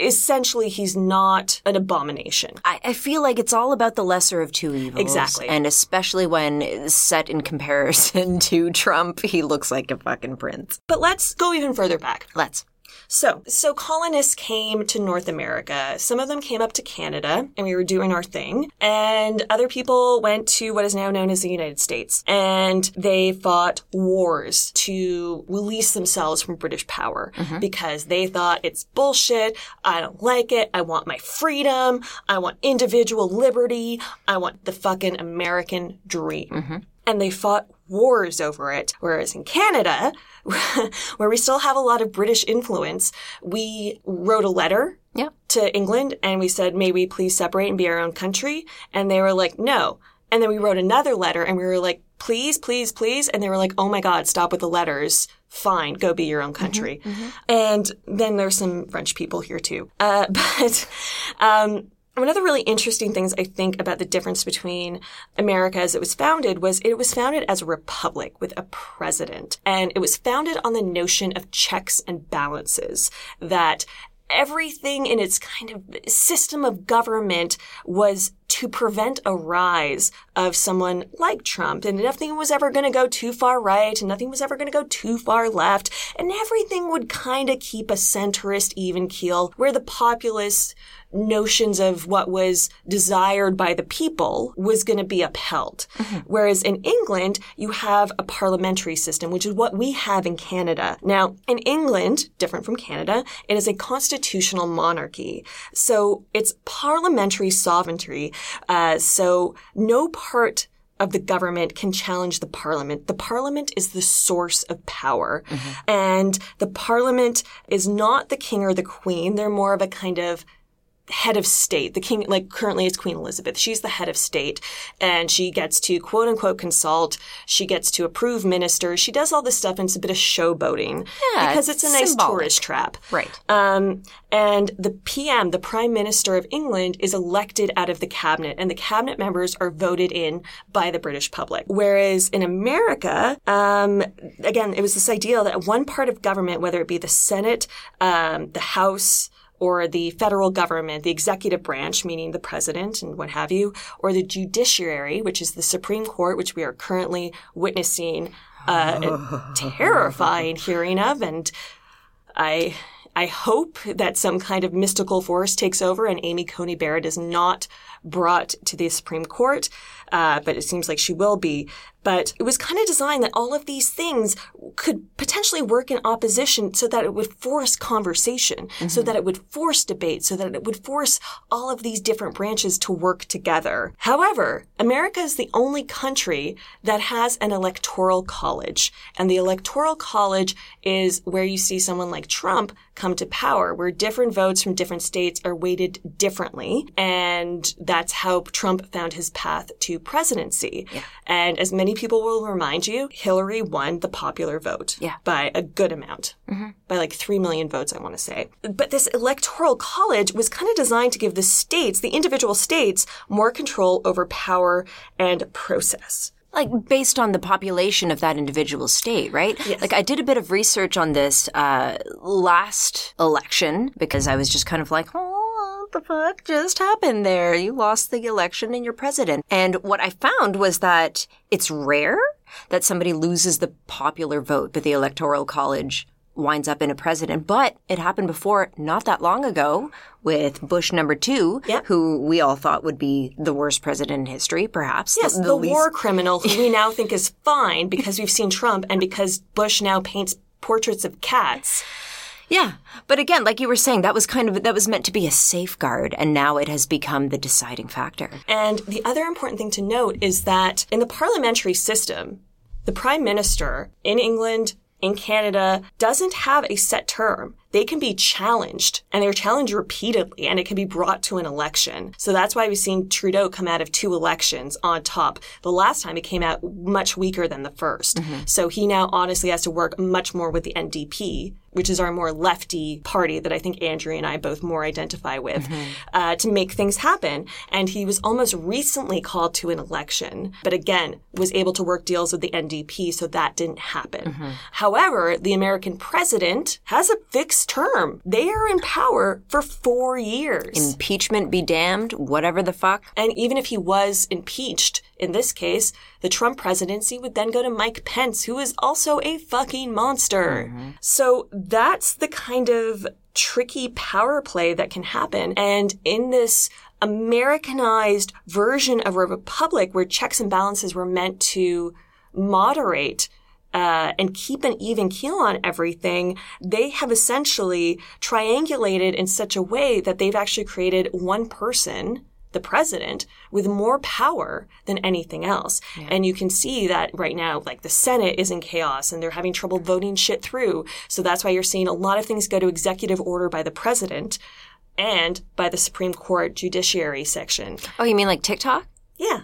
essentially, he's not an abomination. I, I feel like it's all about the lesser of two evils. Exactly. And especially when set in comparison to Trump, he looks like a fucking prince. But let's go even further back. Let's. So, so colonists came to North America. Some of them came up to Canada, and we were doing our thing. And other people went to what is now known as the United States. And they fought wars to release themselves from British power mm-hmm. because they thought it's bullshit. I don't like it. I want my freedom. I want individual liberty. I want the fucking American dream. Mm-hmm. And they fought wars over it. Whereas in Canada, where we still have a lot of British influence, we wrote a letter yeah. to England and we said, may we please separate and be our own country? And they were like, no. And then we wrote another letter and we were like, please, please, please. And they were like, oh my God, stop with the letters. Fine, go be your own country. Mm-hmm, mm-hmm. And then there's some French people here too. Uh, but, um, One of the really interesting things I think about the difference between America as it was founded was it was founded as a republic with a president. And it was founded on the notion of checks and balances, that everything in its kind of system of government was to prevent a rise of someone like Trump. And nothing was ever going to go too far right, and nothing was ever going to go too far left. And everything would kind of keep a centrist even keel where the populace notions of what was desired by the people was going to be upheld. Mm-hmm. Whereas in England, you have a parliamentary system, which is what we have in Canada. Now, in England, different from Canada, it is a constitutional monarchy. So it's parliamentary sovereignty. Uh, so no part of the government can challenge the parliament. The parliament is the source of power. Mm-hmm. And the parliament is not the king or the queen. They're more of a kind of head of state, the king, like currently it's Queen Elizabeth. She's the head of state and she gets to quote unquote consult. She gets to approve ministers. She does all this stuff and it's a bit of showboating yeah, because it's, it's a nice symbolic. Tourist trap. Right. Um, and the P M, the Prime Minister of England, is elected out of the cabinet and the cabinet members are voted in by the British public. Whereas in America, um, again, it was this idea that one part of government, whether it be the Senate, um, the House, or the federal government, the executive branch, meaning the president and what have you, or the judiciary, which is the Supreme Court, which we are currently witnessing uh, a terrifying hearing of. And I I hope that some kind of mystical force takes over and Amy Coney Barrett is not brought to the Supreme Court, uh, but it seems like she will be. But it was kind of designed that all of these things could potentially work in opposition so that it would force conversation, mm-hmm. so that it would force debate, so that it would force all of these different branches to work together. However, America is the only country that has an electoral college. And the electoral college is where you see someone like Trump come to power, where different votes from different states are weighted differently. And that's how Trump found his path to presidency. Yeah. And as many people will remind you, Hillary won the popular vote yeah. by a good amount, mm-hmm. by like three million votes, I want to say. But this electoral college was kind of designed to give the states, the individual states, more control over power and process. Like, based on the population of that individual state, right? Yes. Like, I did a bit of research on this uh, last election because I was just kind of like, oh, the fuck just happened there? You lost the election and you're president. And what I found was that it's rare that somebody loses the popular vote, but the electoral college winds up in a president. But it happened before not that long ago with Bush number two, yep. who we all thought would be the worst president in history, perhaps. Yes, the, the, the least... war criminal who we now think is fine because we've seen Trump and because Bush now paints portraits of cats. Yeah. But again, like you were saying, that was kind of, that was meant to be a safeguard, and now it has become the deciding factor. And the other important thing to note is that in the parliamentary system, the Prime Minister in England, in Canada, doesn't have a set term. They can be challenged, and they're challenged repeatedly, and it can be brought to an election. So that's why we've seen Trudeau come out of two elections on top. The last time he came out much weaker than the first. Mm-hmm. So he now honestly has to work much more with the N D P, which is our more lefty party that I think Andrea and I both more identify with, mm-hmm. uh, to make things happen. And he was almost recently called to an election, but again, was able to work deals with the N D P, so that didn't happen. Mm-hmm. However, the American president has a fixed term. They are in power for four years. Impeachment be damned, whatever the fuck. And even if he was impeached, in this case, the Trump presidency would then go to Mike Pence, who is also a fucking monster. Mm-hmm. So that's the kind of tricky power play that can happen. And in this Americanized version of a republic where checks and balances were meant to moderate Uh, and keep an even keel on everything, they have essentially triangulated in such a way that they've actually created one person, the president, with more power than anything else. Yeah. And you can see that right now, like the Senate is in chaos and they're having trouble voting shit through. So that's why you're seeing a lot of things go to executive order by the president and by the Supreme Court judiciary section. Oh, you mean like TikTok? Yeah.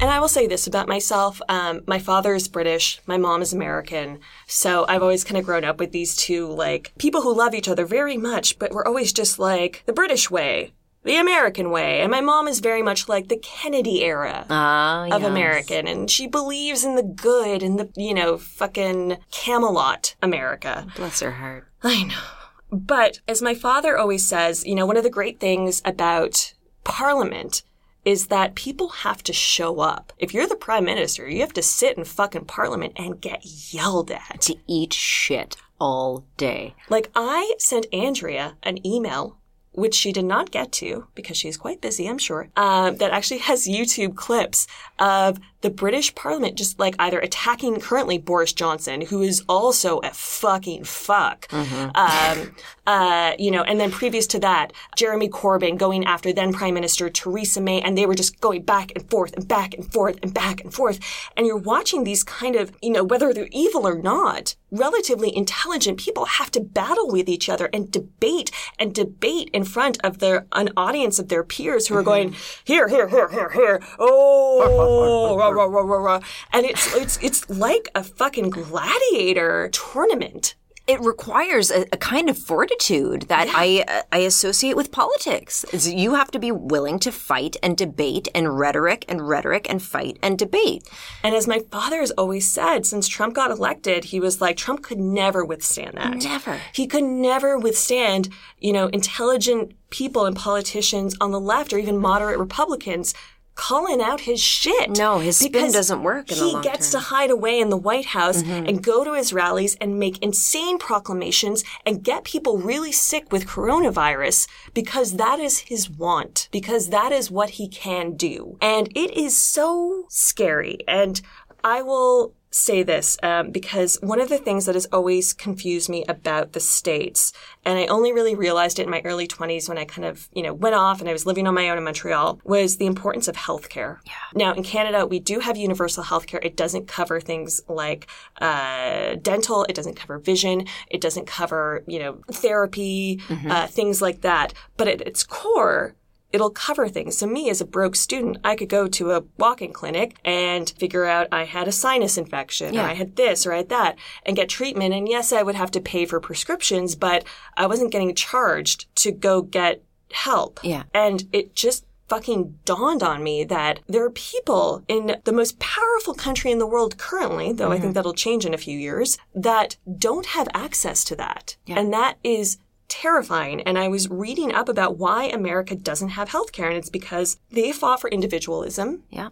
And I will say this about myself. Um, my father is British. My mom is American. So I've always kind of grown up with these two, like, people who love each other very much, but we're always just like the British way, the American way. And my mom is very much like the Kennedy era ah, yes. of American. And she believes in the good and the, you know, fucking Camelot America. Bless her heart. I know. But as my father always says, you know, one of the great things about Parliament is that people have to show up. If you're the prime minister, you have to sit in fucking parliament and get yelled at. To eat shit all day. Like, I sent Andrea an email, which she did not get to because she's quite busy, I'm sure, uh, that actually has YouTube clips of the British Parliament just like either attacking currently Boris Johnson, who is also a fucking fuck, mm-hmm. um, uh, you know, and then previous to that, Jeremy Corbyn going after then Prime Minister Theresa May, and they were just going back and forth and back and forth and back and forth. And you're watching these kind of, you know, whether they're evil or not, relatively intelligent people have to battle with each other and debate and debate in front of their an audience of their peers who are going here, here, here, here, here, oh, rah, rah, rah, rah, rah. And it's it's it's like a fucking gladiator tournament. It requires a, a kind of fortitude that yeah. I I associate with politics. It's, you have to be willing to fight and debate and rhetoric and rhetoric and fight and debate. And as my father has always said, since Trump got elected, he was like, Trump could never withstand that. Never. He could never withstand, you know, intelligent people and politicians on the left or even moderate Republicans calling out his shit. No, his spin doesn't work in the long term. He gets to hide away in the White House mm-hmm. and go to his rallies and make insane proclamations and get people really sick with coronavirus because that is his want, because that is what he can do. And it is so scary. And I will say this um, because one of the things that has always confused me about the States, and I only really realized it in my early twenties when I kind of, you know, went off and I was living on my own in Montreal, was the importance of healthcare. Yeah. Now, in Canada, we do have universal healthcare. It doesn't cover things like uh, dental. It doesn't cover vision. It doesn't cover, you know, therapy, mm-hmm. uh, things like that. But at its core, it'll cover things. So me as a broke student, I could go to a walk-in clinic and figure out I had a sinus infection yeah. or I had this or I had that and get treatment. And yes, I would have to pay for prescriptions, but I wasn't getting charged to go get help. Yeah. And it just fucking dawned on me that there are people in the most powerful country in the world currently, though mm-hmm. I think that'll change in a few years, that don't have access to that. Yeah. And that is terrifying. And I was reading up about why America doesn't have healthcare, and it's because they fought for individualism. Yeah.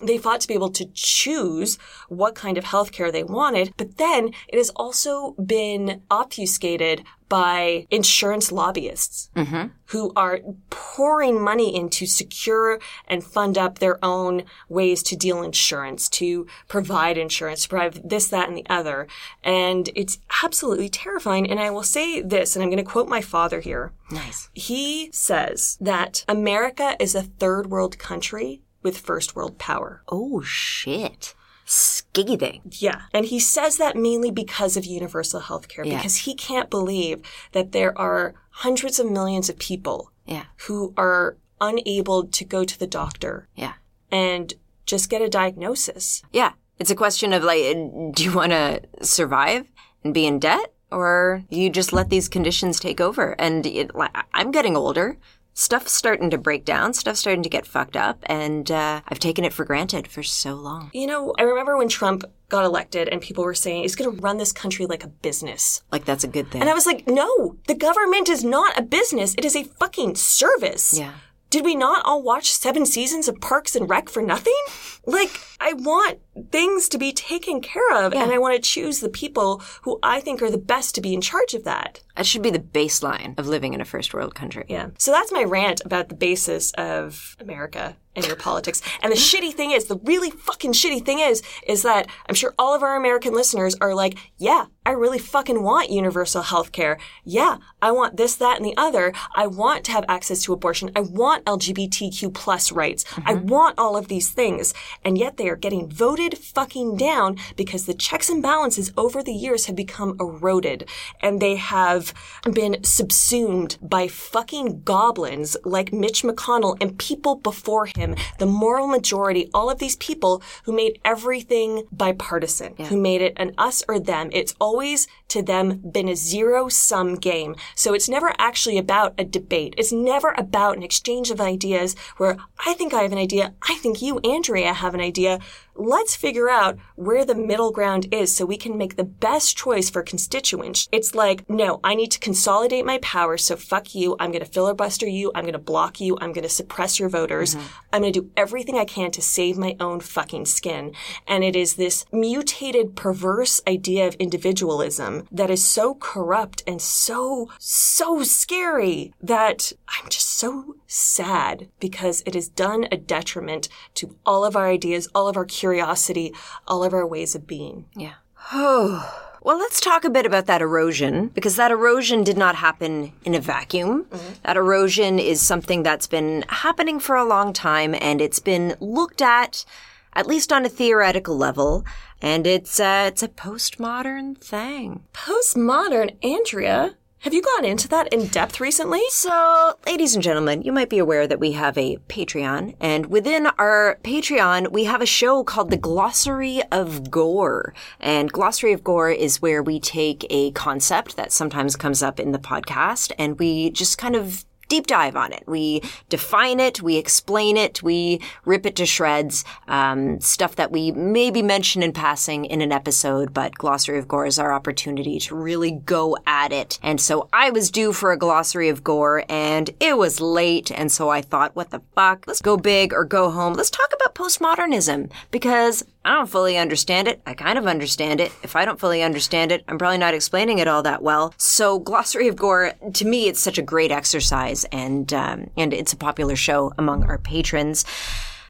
They fought to be able to choose what kind of healthcare they wanted, but then it has also been obfuscated by insurance lobbyists mm-hmm. who are pouring money in to secure and fund up their own ways to deal insurance, to provide insurance, to provide this, that, and the other. And it's absolutely terrifying. And I will say this, and I'm going to quote my father here. Nice. He says that America is a third world country with first world power. Oh, shit. Scathing. Yeah. And he says that mainly because of universal health care, yeah. because he can't believe that there are hundreds of millions of people yeah. who are unable to go to the doctor yeah. and just get a diagnosis. Yeah. It's a question of like, do you want to survive and be in debt, or you just let these conditions take over? And it, I'm getting older. Stuff's starting to break down. Stuff's starting to get fucked up. And uh, I've taken it for granted for so long. You know, I remember when Trump got elected and people were saying he's going to run this country like a business. Like that's a good thing. And I was like, no, the government is not a business. It is a fucking service. Yeah. Did we not all watch seven seasons of Parks and Rec for nothing? Like, I want things to be taken care of, yeah. and I want to choose the people who I think are the best to be in charge of that. That should be the baseline of living in a first world country. Yeah. So that's my rant about the basis of America and your politics. And the shitty thing is, the really fucking shitty thing is, is that I'm sure all of our American listeners are like, yeah, I really fucking want universal health care. Yeah, I want this, that, and the other. I want to have access to abortion. I want L G B T Q plus rights. Mm-hmm. I want all of these things. And yet they are getting voted fucking down because the checks and balances over the years have become eroded. And they have been subsumed by fucking goblins like Mitch McConnell and people before him, the moral majority, all of these people who made everything bipartisan, yeah. who made it an us or them. It's always, to them, been a zero-sum game. So it's never actually about a debate. It's never about an exchange of ideas where I think I have an idea, I think you, Andrea, have an idea. Let's figure out where the middle ground is so we can make the best choice for constituents. It's like, no, I need to consolidate my power, so fuck you. I'm going to filibuster you. I'm going to block you. I'm going to suppress your voters. Mm-hmm. I'm going to do everything I can to save my own fucking skin. And it is this mutated, perverse idea of individualism that is so corrupt and so, so scary that I'm just so sad because it has done a detriment to all of our ideas, all of our curiosity, all of our ways of being. Yeah. Oh. Well, let's talk a bit about that erosion, because that erosion did not happen in a vacuum. Mm-hmm. That erosion is something that's been happening for a long time, and it's been looked at, at least on a theoretical level, and it's uh, it's a postmodern thing. Postmodern, Andrea? Have you gone into that in depth recently? So, ladies and gentlemen, you might be aware that we have a Patreon. And within our Patreon, we have a show called The Glossary of Gore. And Glossary of Gore is where we take a concept that sometimes comes up in the podcast and we just kind of deep dive on it. We define it, we explain it, we rip it to shreds, um, stuff that we maybe mention in passing in an episode, but Glossary of Gore is our opportunity to really go at it. And so I was due for a Glossary of Gore, and it was late, and so I thought, what the fuck? Let's go big or go home. Let's talk about postmodernism, because I don't fully understand it. I kind of understand it. If I don't fully understand it, I'm probably not explaining it all that well. So Glossary of Gore, to me, it's such a great exercise, and um, and it's a popular show among our patrons.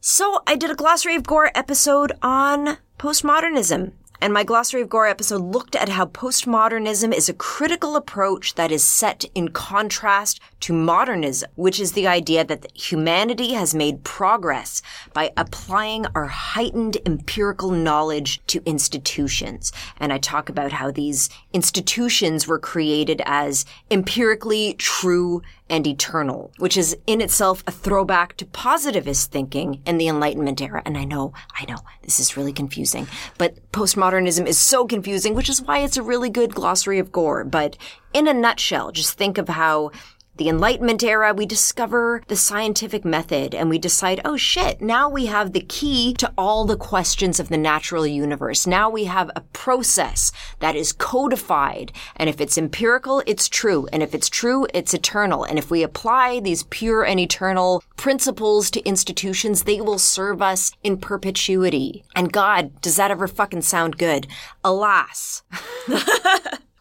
So I did a Glossary of Gore episode on postmodernism. And my Glossary of Gore episode looked at how postmodernism is a critical approach that is set in contrast to modernism, which is the idea that humanity has made progress by applying our heightened empirical knowledge to institutions. And I talk about how these institutions were created as empirically true and eternal, which is in itself a throwback to positivist thinking in the Enlightenment era. And I know, I know, this is really confusing, but postmodernism is so confusing, which is why it's a really good Glossary of Gore. But in a nutshell, just think of how the Enlightenment era, we discover the scientific method and we decide, oh shit, now we have the key to all the questions of the natural universe. Now we have a process that is codified. And if it's empirical, it's true. And if it's true, it's eternal. And if we apply these pure and eternal principles to institutions, they will serve us in perpetuity. And God, does that ever fucking sound good? Alas.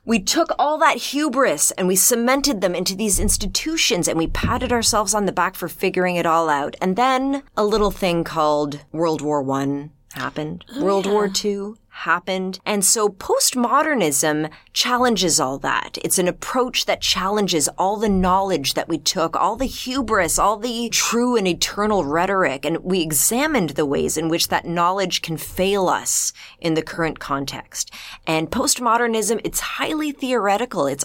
We took all that hubris and we cemented them into these institutions and we patted ourselves on the back for figuring it all out. And then a little thing called World War One happened. Oh, World yeah. War Two happened. And so postmodernism challenges all that. It's an approach that challenges all the knowledge that we took, all the hubris, all the true and eternal rhetoric. And we examined the ways in which that knowledge can fail us in the current context. And postmodernism, it's highly theoretical. It's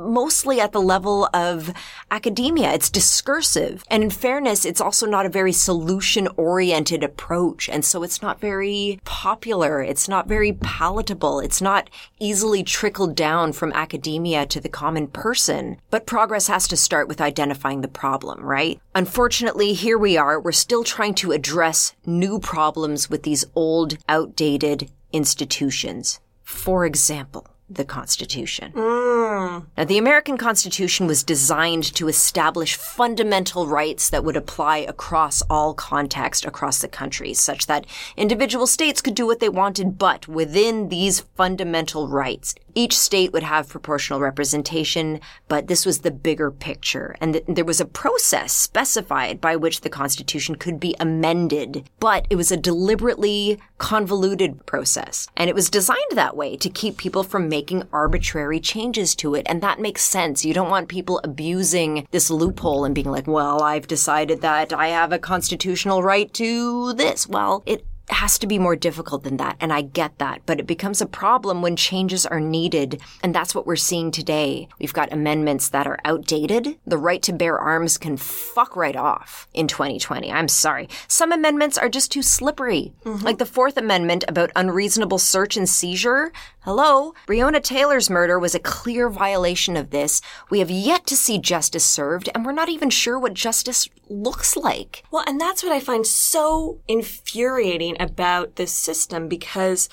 mostly at the level of academia. It's discursive. And in fairness, it's also not a very solution-oriented approach. And so it's not very popular. It's not very palatable. It's not easily trickled down from academia to the common person. But progress has to start with identifying the problem, right? Unfortunately, here we are. We're still trying to address new problems with these old, outdated institutions. For example, the Constitution. Mm. Now, the American Constitution was designed to establish fundamental rights that would apply across all contexts across the country, such that individual states could do what they wanted, but within these fundamental rights, each state would have proportional representation, but this was the bigger picture. And th- there was a process specified by which the Constitution could be amended, but it was a deliberately convoluted process. And it was designed that way to keep people from making making arbitrary changes to it. And that makes sense. You don't want people abusing this loophole and being like, well, I've decided that I have a constitutional right to this. Well, it has to be more difficult than that. And I get that. But it becomes a problem when changes are needed. And that's what we're seeing today. We've got amendments that are outdated. The right to bear arms can fuck right off in twenty twenty. I'm sorry. Some amendments are just too slippery. Mm-hmm. Like the Fourth Amendment about unreasonable search and seizure. Hello? Breonna Taylor's murder was a clear violation of this. We have yet to see justice served, and we're not even sure what justice looks like. Well, and that's what I find so infuriating about this system, because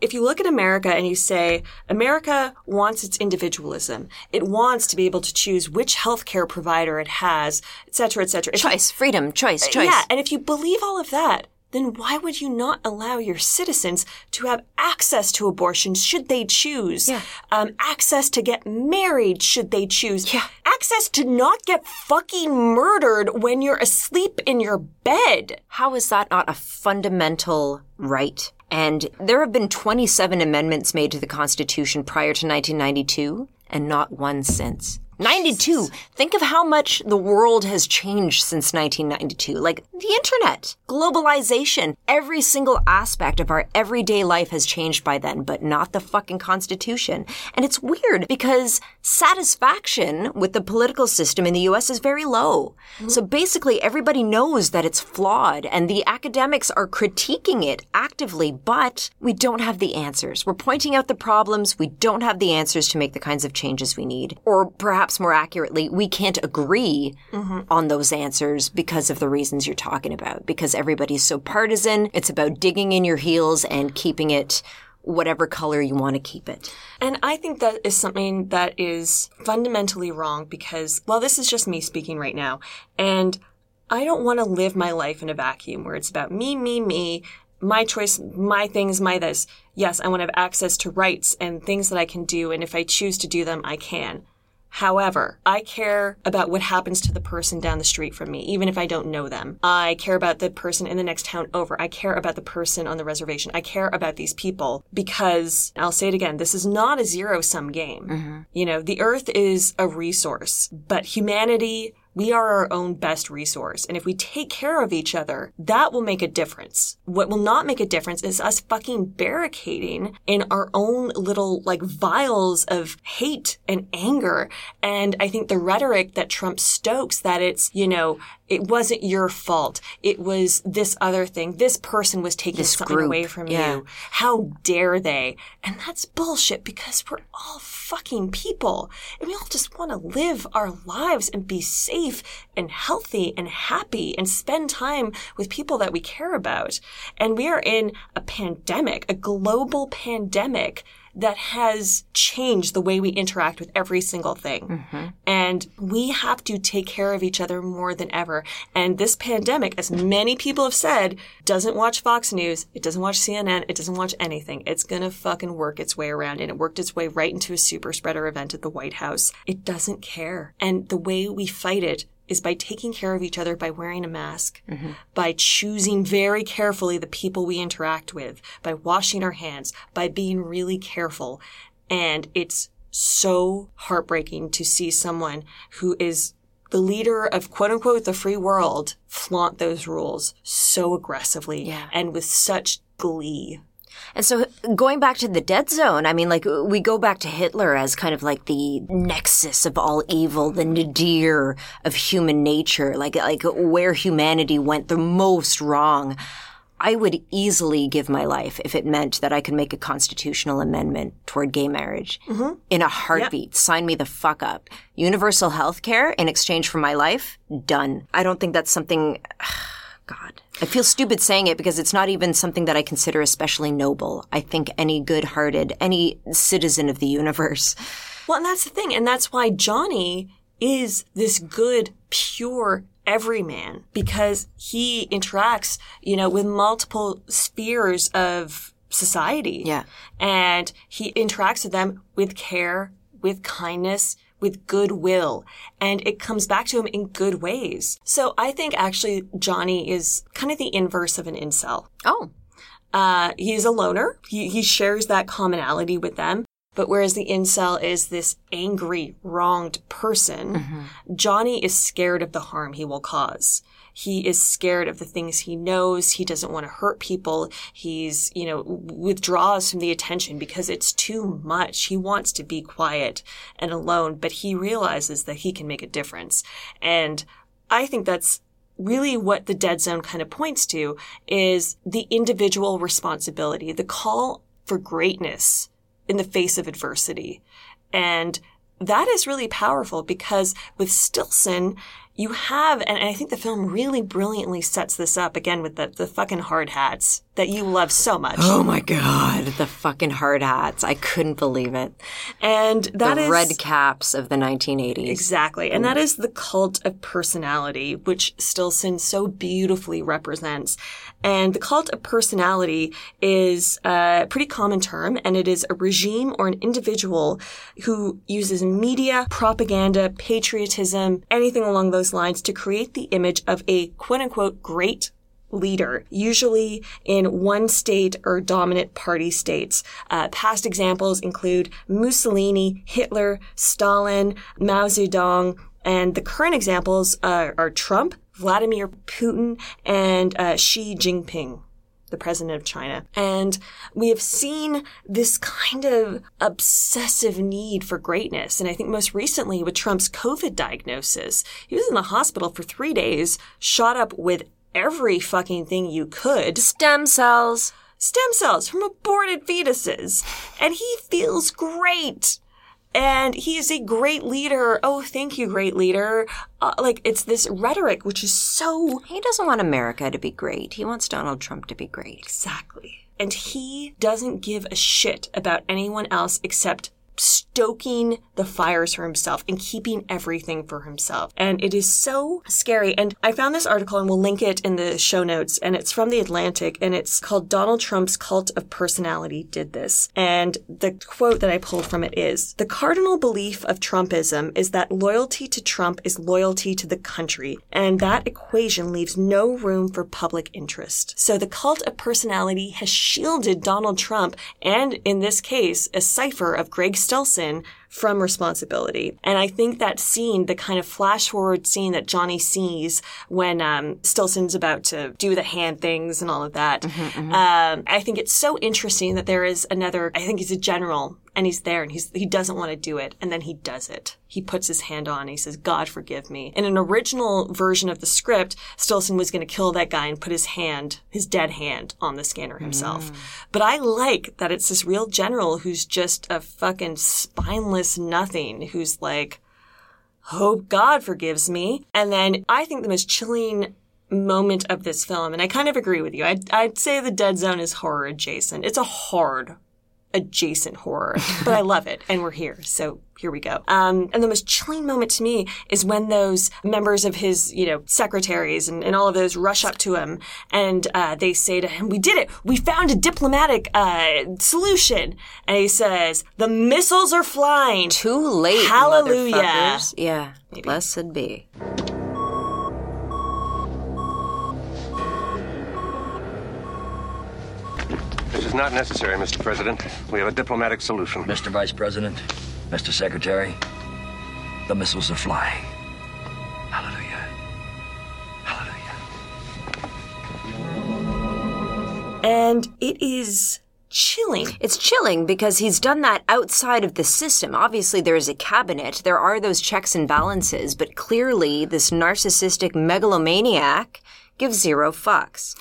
if you look at America and you say, America wants its individualism. It wants to be able to choose which healthcare provider it has, et cetera, et cetera. Choice, freedom, choice, choice. Yeah, and if you believe all of that, then why would you not allow your citizens to have access to abortion should they choose? Yeah. Um, access to get married should they choose? Yeah. Access to not get fucking murdered when you're asleep in your bed. How is that not a fundamental right? And there have been twenty-seven amendments made to the Constitution prior to nineteen ninety-two and not one since. ninety-two. Think of how much the world has changed since nineteen ninety-two. Like the internet, globalization, every single aspect of our everyday life has changed by then, but not the fucking Constitution. And it's weird because satisfaction with the political system in the U S is very low. Mm-hmm. So basically everybody knows that it's flawed and the academics are critiquing it actively, but we don't have the answers. We're pointing out the problems. We don't have the answers to make the kinds of changes we need, or perhaps more accurately, we can't agree mm-hmm. on those answers because of the reasons you're talking about, because everybody's so partisan. It's about digging in your heels and keeping it whatever color you want to keep it. And I think that is something that is fundamentally wrong because, well, this is just me speaking right now, and I don't want to live my life in a vacuum where it's about me, me, me, my choice, my things, my this. Yes, I want to have access to rights and things that I can do, and if I choose to do them, I can. However, I care about what happens to the person down the street from me, even if I don't know them. I care about the person in the next town over. I care about the person on the reservation. I care about these people because, I'll say it again, this is not a zero-sum game. Mm-hmm. You know, the earth is a resource, but humanity, we are our own best resource. And if we take care of each other, that will make a difference. What will not make a difference is us fucking barricading in our own little, like, vials of hate and anger. And I think the rhetoric that Trump stokes that it's, you know, it wasn't your fault. It was this other thing. This person was taking this something group. away from yeah. you. How dare they? And that's bullshit because we're all fucking people. And we all just want to live our lives and be safe and healthy and happy and spend time with people that we care about. And we are in a pandemic, a global pandemic that has changed the way we interact with every single thing. Mm-hmm. And we have to take care of each other more than ever. And this pandemic, as many people have said, doesn't watch Fox News. It doesn't watch C N N. It doesn't watch anything. It's going to fucking work its way around. And it worked its way right into a super spreader event at the White House. It doesn't care. And the way we fight it is by taking care of each other, by wearing a mask, mm-hmm. by choosing very carefully the people we interact with, by washing our hands, by being really careful. And it's so heartbreaking to see someone who is the leader of, quote unquote, the free world flaunt those rules so aggressively yeah. and with such glee. And so going back to the dead zone, I mean, like, we go back to Hitler as kind of like the nexus of all evil, the nadir of human nature, like, like where humanity went the most wrong. I would easily give my life if it meant that I could make a constitutional amendment toward gay marriage mm-hmm. in a heartbeat. Yep. Sign me the fuck up. Universal health care in exchange for my life. Done. I don't think that's something... God. I feel stupid saying it because it's not even something that I consider especially noble. I think any good-hearted, any citizen of the universe. Well, and that's the thing. And that's why Johnny is this good, pure everyman, because he interacts, you know, with multiple spheres of society. Yeah. And he interacts with them with care, with kindness, with goodwill, and it comes back to him in good ways. So I think actually Johnny is kind of the inverse of an incel. Oh. Uh, he's a loner. He, he shares that commonality with them. But whereas the incel is this angry, wronged person, mm-hmm. Johnny is scared of the harm he will cause. He is scared of the things he knows. He doesn't want to hurt people. He's, you know, withdraws from the attention because it's too much. He wants to be quiet and alone, but he realizes that he can make a difference. And I think that's really what the dead zone kind of points to is the individual responsibility, the call for greatness in the face of adversity. And that is really powerful because with Stilson, you have, and I think the film really brilliantly sets this up, again, with the, the fucking hard hats that you love so much. Oh, my God. The fucking hard hats. I couldn't believe it. And that the is... The red caps of the nineteen eighties. Exactly. And that is the cult of personality, which Stilson so beautifully represents. And the cult of personality is a pretty common term, and it is a regime or an individual who uses media, propaganda, patriotism, anything along those lines to create the image of a quote-unquote great leader, usually in one state or dominant party states. Uh, past examples include Mussolini, Hitler, Stalin, Mao Zedong, and the current examples uh, are Trump, Vladimir Putin, and uh, Xi Jinping, the president of China. And we have seen this kind of obsessive need for greatness. And I think most recently with Trump's COVID diagnosis, he was in the hospital for three days, shot up with every fucking thing you could. Stem cells. Stem cells from aborted fetuses. And he feels great. And he is a great leader. Oh, thank you, great leader. Uh, like, it's this rhetoric, which is so... He doesn't want America to be great. He wants Donald Trump to be great. Exactly. And he doesn't give a shit about anyone else except stoking the fires for himself and keeping everything for himself. And it is so scary. And I found this article, and we'll link it in the show notes, and it's from The Atlantic, and it's called Donald Trump's Cult of Personality Did This. And the quote that I pulled from it is, "The cardinal belief of Trumpism is that loyalty to Trump is loyalty to the country, and that equation leaves no room for public interest. So the cult of personality has shielded Donald Trump, and in this case, a cipher of Greg Stilson, from responsibility." And I think that scene, the kind of flash forward scene that Johnny sees when um, Stilson's about to do the hand things and all of that, mm-hmm, mm-hmm. Um, I think it's so interesting that there is another, I think he's a general, and he's there and he's he doesn't want to do it. And then he does it. He puts his hand on and he says, "God forgive me." In an original version of the script, Stilson was going to kill that guy and put his hand, his dead hand, on the scanner himself. Mm. But I like that it's this real general who's just a fucking spineless nothing, who's like, hope God forgives me. And then I think the most chilling moment of this film, and I kind of agree with you, I'd, I'd say The Dead Zone is horror adjacent. It's a hard adjacent horror, but I love it, and we're here, so here we go. Um, and the most chilling moment to me is when those members of his, you know, secretaries and, and all of those rush up to him, and uh, they say to him, "We did it! We found a diplomatic uh, solution!" And he says, "The missiles are flying! Too late, hallelujah!" Motherfuckers. Yeah, maybe. Blessed be. "This is not necessary, Mister President. We have a diplomatic solution." "Mister Vice President, Mister Secretary, the missiles are flying. Hallelujah. Hallelujah." And it is chilling. It's chilling because he's done that outside of the system. Obviously, there is a cabinet. There are those checks and balances. But clearly, this narcissistic megalomaniac gives zero fucks.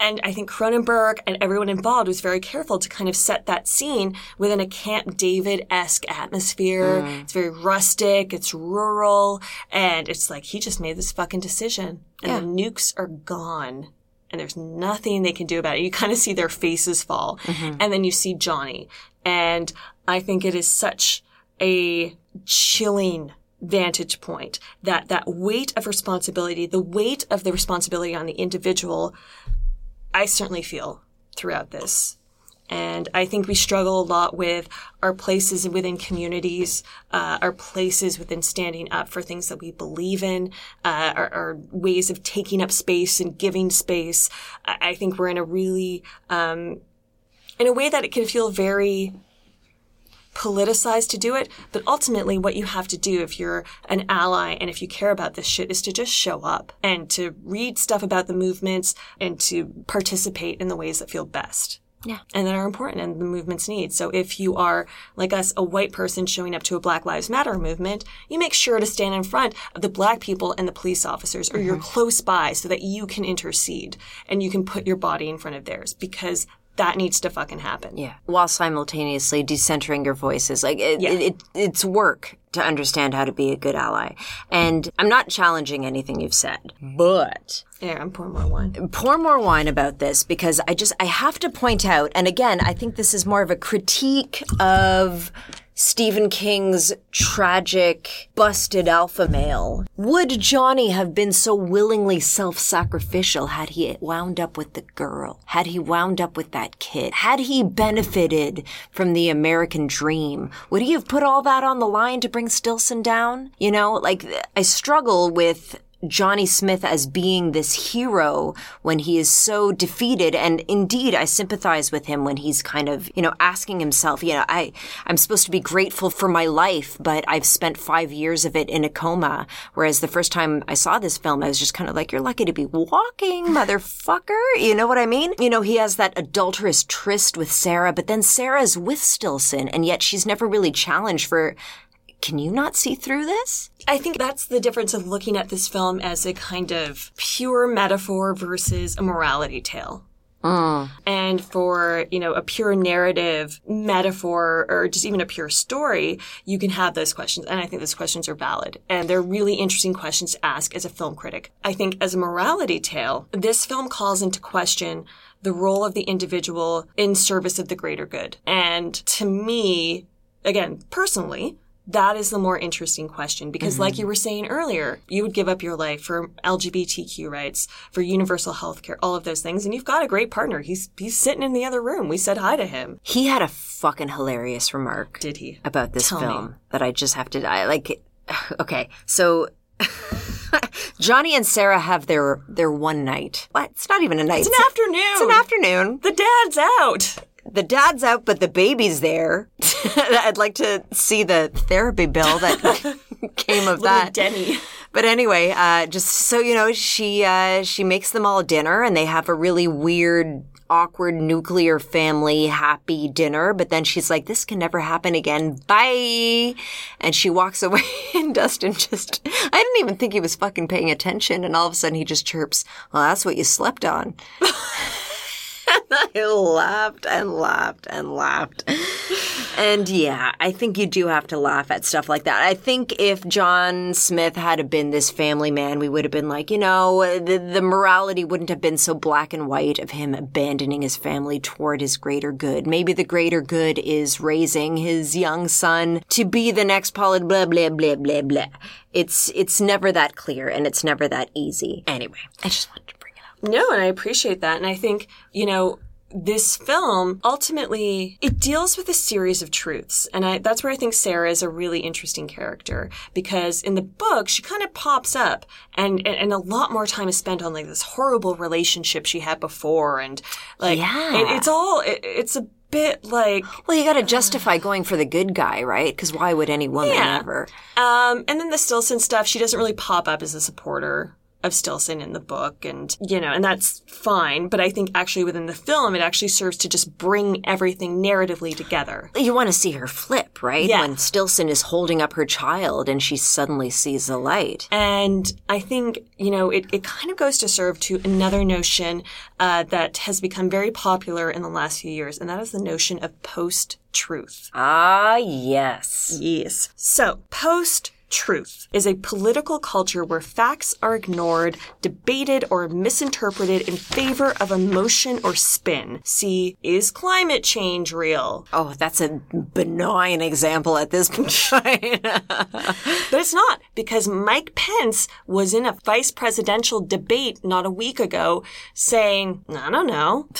And I think Cronenberg and everyone involved was very careful to kind of set that scene within a Camp David-esque atmosphere. Mm. It's very rustic. It's rural. And it's like, he just made this fucking decision. And yeah. The nukes are gone. And there's nothing they can do about it. You kind of see their faces fall. Mm-hmm. And then you see Johnny. And I think it is such a chilling vantage point. That, that weight of responsibility, the weight of the responsibility on the individual, I certainly feel throughout this. And I think we struggle a lot with our places within communities, uh, our places within standing up for things that we believe in, uh, our, our ways of taking up space and giving space. I, I think we're in a really, um, in a way that it can feel very politicized to do it. But ultimately, what you have to do if you're an ally and if you care about this shit is to just show up and to read stuff about the movements and to participate in the ways that feel best. Yeah. And that are important and the movement's need. So if you are, like us, a white person showing up to a Black Lives Matter movement, you make sure to stand in front of the Black people and the police officers, or mm-hmm. you're close by so that you can intercede and you can put your body in front of theirs, because that needs to fucking happen. Yeah. While simultaneously decentering your voices. Like, it, yeah. it, it, it's work. to understand how to be a good ally. And I'm not challenging anything you've said, but... Yeah, I'm pour more wine. Pour more wine about this, because I just, I have to point out, and again, I think this is more of a critique of Stephen King's tragic, busted alpha male. Would Johnny have been so willingly self-sacrificial had he wound up with the girl? Had he wound up with that kid? Had he benefited from the American dream? Would he have put all that on the line to bring Stilson down? You know, like, I struggle with Johnny Smith as being this hero when he is so defeated. And indeed, I sympathize with him when he's kind of, you know, asking himself, you know, I, I'm supposed to be grateful for my life, but I've spent five years of it in a coma. Whereas the first time I saw this film, I was just kind of like, you're lucky to be walking, motherfucker. You know what I mean? You know, he has that adulterous tryst with Sarah, but then Sarah's with Stilson, and yet she's never really challenged for, can you not see through this? I think that's the difference of looking at this film as a kind of pure metaphor versus a morality tale. Mm. And for, you know, a pure narrative metaphor or just even a pure story, you can have those questions. And I think those questions are valid. And they're really interesting questions to ask as a film critic. I think as a morality tale, this film calls into question the role of the individual in service of the greater good. And to me, again, personally, that is the more interesting question, because mm-hmm. like you were saying earlier, you would give up your life for L G B T Q rights, for universal health care, all of those things. And you've got a great partner. He's he's sitting in the other room. We said hi to him. He had a fucking hilarious remark. Did he? About this Tell film me. That I just have to die. Like, okay, so... Johnny and Sarah have their, their one night. What? It's not even a night. It's an it's afternoon. A, it's an afternoon. The dad's out. The dad's out, but the baby's there. I'd like to see the therapy bill that came of that. Little Denny. But anyway, uh, just so you know, she uh, she makes them all dinner, and they have a really weird, awkward, nuclear family happy dinner. But then she's like, this can never happen again. Bye. And she walks away, and Dustin just, I didn't even think he was fucking paying attention. And all of a sudden he just chirps, well, that's what you slept on. I laughed and laughed and laughed. And yeah, I think you do have to laugh at stuff like that. I think if John Smith had been this family man, we would have been like, you know, the, the morality wouldn't have been so black and white of him abandoning his family toward his greater good. Maybe the greater good is raising his young son to be the next Paul, blah, blah, blah, blah, blah. It's, it's never that clear, and it's never that easy. Anyway, I just wanted to bring No, and I appreciate that. And I think, you know, this film, ultimately, it deals with a series of truths. And I, that's where I think Sarah is a really interesting character, because in the book, she kind of pops up, and, and, and a lot more time is spent on like this horrible relationship she had before. And like, yeah. it, it's all, it, it's a bit like... Well, you got to justify uh, going for the good guy, right? Because why would any woman yeah. ever? Um, and then the Stilson stuff, she doesn't really pop up as a supporter of Stilson in the book, and, you know, and that's fine. But I think actually within the film, it actually serves to just bring everything narratively together. You want to see her flip, right? Yeah. When Stilson is holding up her child and she suddenly sees the light. And I think, you know, it, it kind of goes to serve to another notion uh, that has become very popular in the last few years, and that is the notion of post-truth. Ah, yes. Yes. So, post-truth. Truth is a political culture where facts are ignored, debated, or misinterpreted in favor of emotion or spin. See, is climate change real? Oh, that's a benign example at this point. But it's not, because Mike Pence was in a vice presidential debate not a week ago saying, I don't know.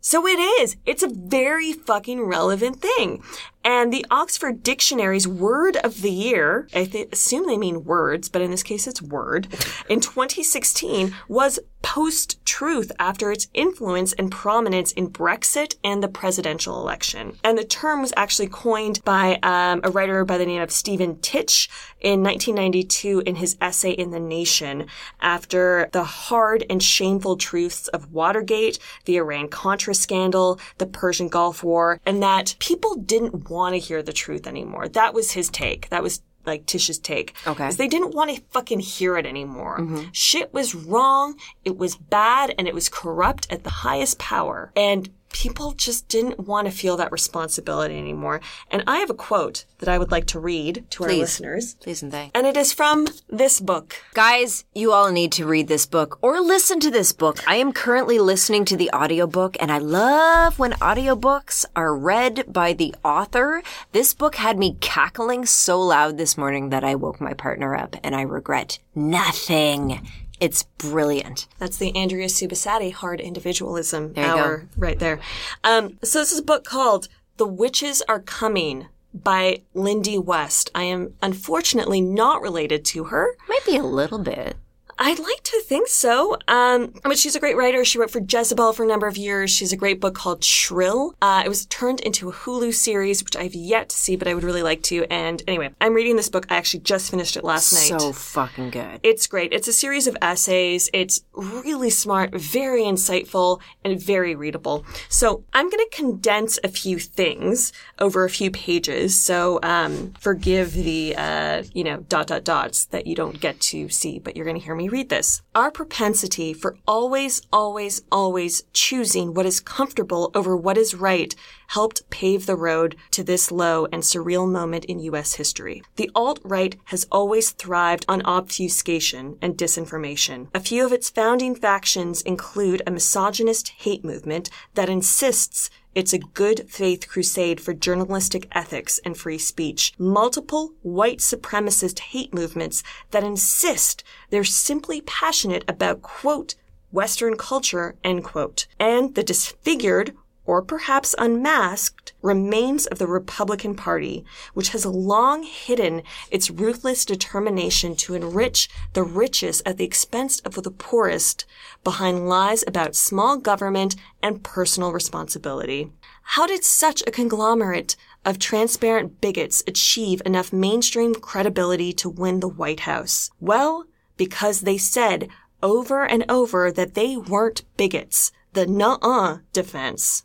So it is. It's a very fucking relevant thing. And the Oxford Dictionary's Word of the Year, I th- assume they mean words, but in this case it's word, in twenty sixteen was post-truth after its influence and prominence in Brexit and the presidential election. And the term was actually coined by um, a writer by the name of Stephen Titch in nineteen ninety-two in his essay in The Nation, after the hard and shameful truths of Watergate, the Iran-Contra scandal, the Persian Gulf War, and that people didn't want to hear the truth anymore. That was his take. That was like Tish's take. Okay. Because they didn't want to fucking hear it anymore. Mm-hmm. Shit was wrong. It was bad. And it was corrupt at the highest power. And people just didn't want to feel that responsibility anymore. And I have a quote that I would like to read to Please. Our listeners. Please and thank. And it is from this book. Guys, you all need to read this book or listen to this book. I am currently listening to the audiobook, and I love when audiobooks are read by the author. This book had me cackling so loud this morning that I woke my partner up, and I regret nothing. It's brilliant. That's the Andrea Subisati hard individualism there hour go. Right there. Um, so this is a book called The Witches Are Coming by Lindy West. I am unfortunately not related to her. Might be a little bit. I'd like to think so. Um, but she's a great writer. She wrote for Jezebel for a number of years. She has a great book called Shrill. Uh, it was turned into a Hulu series, which I've yet to see, but I would really like to. And anyway, I'm reading this book. I actually just finished it last night. So fucking good. It's great. It's a series of essays. It's really smart, very insightful, and very readable. So I'm going to condense a few things over a few pages. So um, forgive the, uh, you know, dot, dot, dots that you don't get to see, but you're going to hear me read this. Our propensity for always, always, always choosing what is comfortable over what is right helped pave the road to this low and surreal moment in U S history. The alt-right has always thrived on obfuscation and disinformation. A few of its founding factions include a misogynist hate movement that insists it's a good faith crusade for journalistic ethics and free speech. Multiple white supremacist hate movements that insist they're simply passionate about, quote, Western culture, end quote. And the disfigured, or perhaps unmasked, remains of the Republican Party, which has long hidden its ruthless determination to enrich the richest at the expense of the poorest behind lies about small government and personal responsibility. How did such a conglomerate of transparent bigots achieve enough mainstream credibility to win the White House? Well, because they said over and over that they weren't bigots. The nuh-uh defense.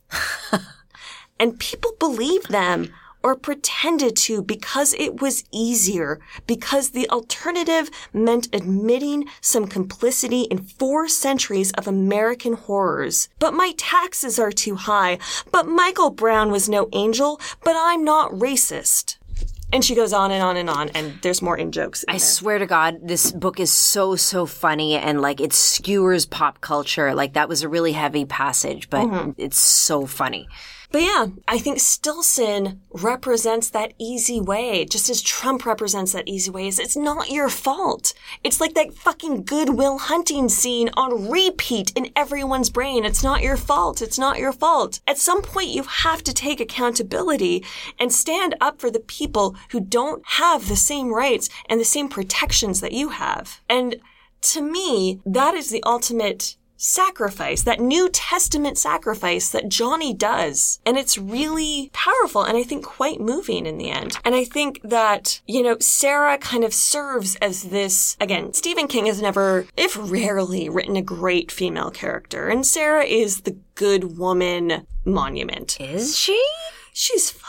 And people believed them or pretended to because it was easier, because the alternative meant admitting some complicity in four centuries of American horrors. But my taxes are too high. But Michael Brown was no angel. But I'm not racist. And she goes on and on and on, and there's more in-jokes. In I there. swear to God, this book is so, so funny, and, like, it skewers pop culture. Like, that was a really heavy passage, but mm-hmm. It's so funny. But yeah, I think Stilson represents that easy way, just as Trump represents that easy way. Is it's not your fault. It's like that fucking Goodwill Hunting scene on repeat in everyone's brain. It's not your fault. It's not your fault. At some point, you have to take accountability and stand up for the people who don't have the same rights and the same protections that you have. And to me, that is the ultimate sacrifice, that New Testament sacrifice that Johnny does. And it's really powerful and I think quite moving in the end. And I think that, you know, Sarah kind of serves as this, again, Stephen King has never, if rarely, written a great female character. And Sarah is the good woman monument. Is she? She's fine.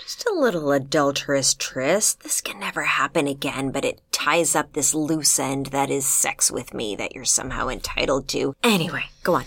Just a little adulterous tryst. This can never happen again, but it ties up this loose end that is sex with me that you're somehow entitled to. Anyway, go on.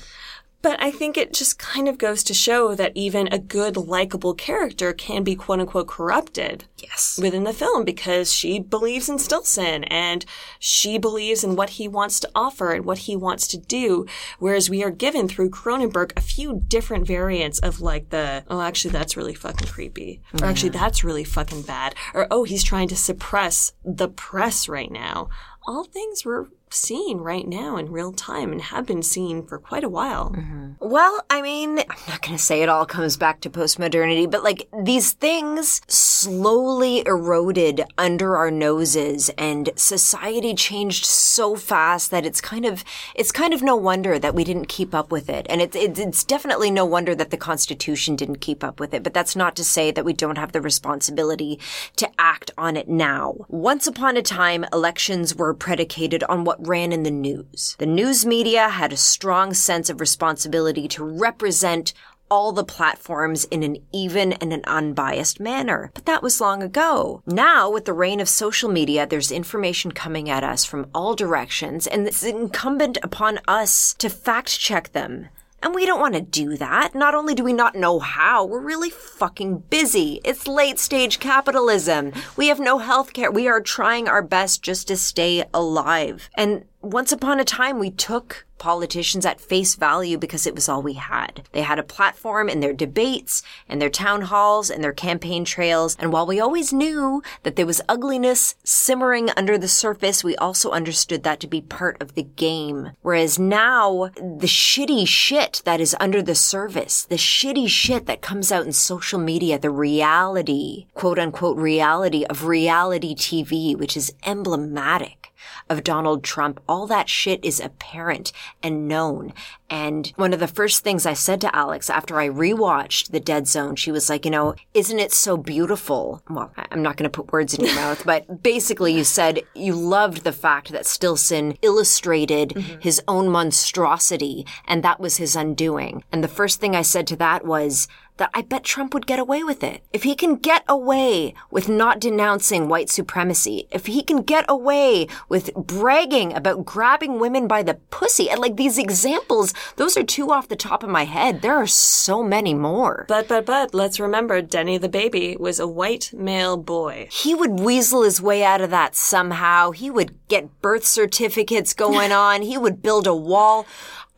But I think it just kind of goes to show that even a good, likable character can be quote-unquote corrupted. Yes. Within the film, because she believes in Stilson, and she believes in what he wants to offer and what he wants to do, whereas we are given through Cronenberg a few different variants of, like, the, oh, actually, that's really fucking creepy. Yeah. Or actually, that's really fucking bad. Or, oh, he's trying to suppress the press right now. All things were seen right now in real time and have been seen for quite a while. Mm-hmm. Well, I mean, I'm not going to say it all comes back to postmodernity, but, like, these things slowly eroded under our noses, and society changed so fast that it's kind of it's kind of no wonder that we didn't keep up with it. And it's it, it's definitely no wonder that the Constitution didn't keep up with it. But that's not to say that we don't have the responsibility to act on it now. Once upon a time, elections were predicated on what ran in the news. The news media had a strong sense of responsibility to represent all the platforms in an even and an unbiased manner. But that was long ago. Now, with the reign of social media, there's information coming at us from all directions, and it's incumbent upon us to fact check them And we don't want to do that. Not only do we not know how, we're really fucking busy. It's late-stage capitalism. We have no health care. We are trying our best just to stay alive. And once upon a time, we took politicians at face value because it was all we had. They had a platform in their debates and their town halls and their campaign trails. And while we always knew that there was ugliness simmering under the surface, we also understood that to be part of the game. Whereas now, the shitty shit that is under the surface, the shitty shit that comes out in social media, the reality, quote unquote reality of reality T V, which is emblematic of Donald Trump, all that shit is apparent and known. And one of the first things I said to Alex after I rewatched The Dead Zone, she was like, you know, isn't it so beautiful? Well, I'm not going to put words in your mouth, but basically you said you loved the fact that Stilson illustrated mm-hmm. his own monstrosity, and that was his undoing. And the first thing I said to that was, that I bet Trump would get away with it. If he can get away with not denouncing white supremacy, if he can get away with bragging about grabbing women by the pussy, and like these examples, those are two off the top of my head. There are so many more. But, but, but, let's remember, Denny the baby was a white male boy. He would weasel his way out of that somehow. He would get birth certificates going on. He would build a wall.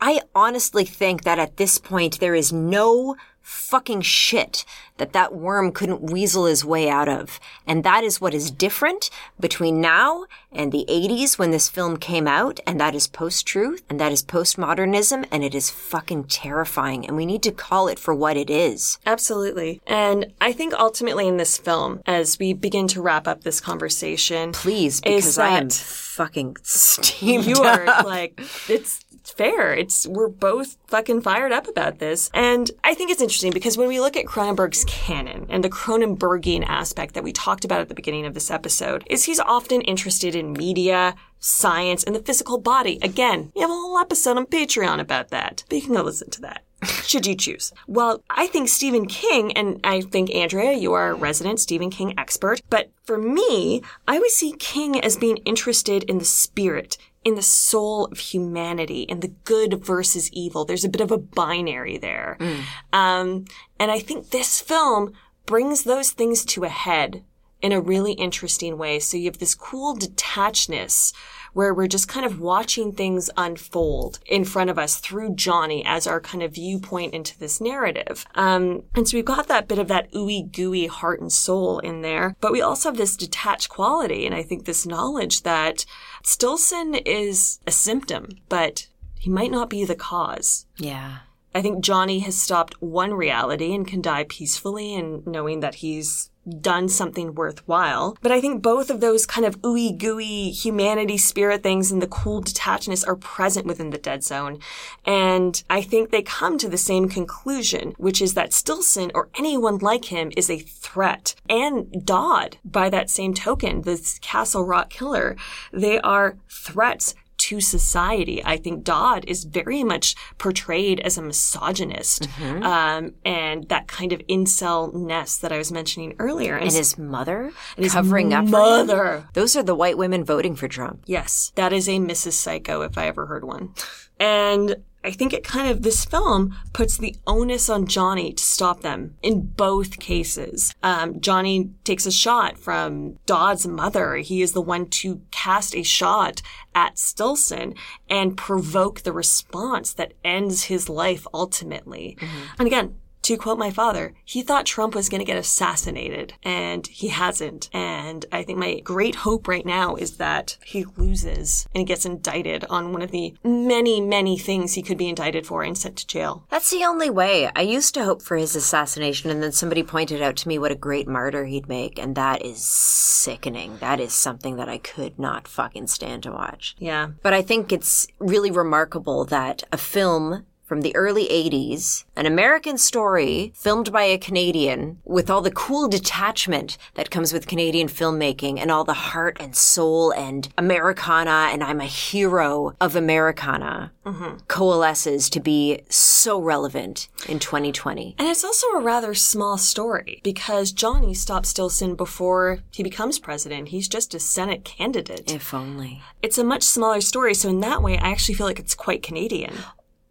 I honestly think that at this point, there is no fucking shit that that worm couldn't weasel his way out of. And that is what is different between now and the eighties when this film came out. And that is post-truth. And that is postmodernism. And it is fucking terrifying. And we need to call it for what it is. Absolutely. And I think ultimately in this film, as we begin to wrap up this conversation. Please, because I am fucking steamed You are up. Like, it's fair. It's, we're both fucking fired up about this. And I think it's interesting because when we look at Cronenberg's canon and the Cronenbergian aspect that we talked about at the beginning of this episode is he's often interested in media, science, and the physical body. Again, we have a whole episode on Patreon about that, but you can go listen to that. Should you choose? Well, I think Stephen King, and I think, Andrea, you are a resident Stephen King expert, but for me, I always see King as being interested in the spirit, in the soul of humanity, and the good versus evil. There's a bit of a binary there. Mm. Um, and I think this film brings those things to a head in a really interesting way. So you have this cool detachedness where we're just kind of watching things unfold in front of us through Johnny as our kind of viewpoint into this narrative. Um, and so we've got that bit of that ooey-gooey heart and soul in there, but we also have this detached quality, and I think this knowledge that Stilson is a symptom, but he might not be the cause. Yeah. I think Johnny has stopped one reality and can die peacefully and knowing that he's done something worthwhile. But I think both of those kind of ooey gooey humanity spirit things and the cool detachedness are present within The Dead Zone. And I think they come to the same conclusion, which is that Stilson or anyone like him is a threat. And Dodd, by that same token, this Castle Rock killer, they are threats to society. I think Dodd is very much portrayed as a misogynist mm-hmm. um, and that kind of incel-ness that I was mentioning earlier. And, and his mother and covering his up mother. For him. Those are the white women voting for Trump. Yes. That is a Missus Psycho if I ever heard one. And I think it kind of, this film puts the onus on Johnny to stop them in both cases. Um, Johnny takes a shot from Dodd's mother. He is the one to cast a shot at Stilson and provoke the response that ends his life ultimately. Mm-hmm. And again, to quote my father, he thought Trump was going to get assassinated, and he hasn't. And I think my great hope right now is that he loses and he gets indicted on one of the many, many things he could be indicted for and sent to jail. That's the only way. I used to hope for his assassination, and then somebody pointed out to me what a great martyr he'd make, and that is sickening. That is something that I could not fucking stand to watch. Yeah. But I think it's really remarkable that a film from the early eighties, an American story filmed by a Canadian with all the cool detachment that comes with Canadian filmmaking and all the heart and soul and Americana and I'm a hero of Americana mm-hmm. coalesces to be so relevant in twenty twenty. And it's also a rather small story because Johnny stops Stilson before he becomes president. He's just a Senate candidate. If only. It's a much smaller story. So in that way, I actually feel like it's quite Canadian.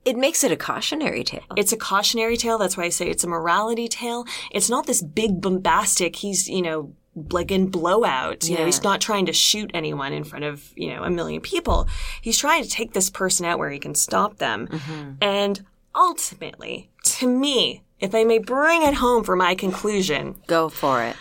it makes it a cautionary tale. It's a cautionary tale. That's why I say it's a morality tale. It's not this big bombastic, he's, you know, like in Blowout, you yeah. know, he's not trying to shoot anyone in front of, you know, a million people. He's trying to take this person out where he can stop them. Mm-hmm. And ultimately, to me, if I may bring it home for my conclusion. Go for it.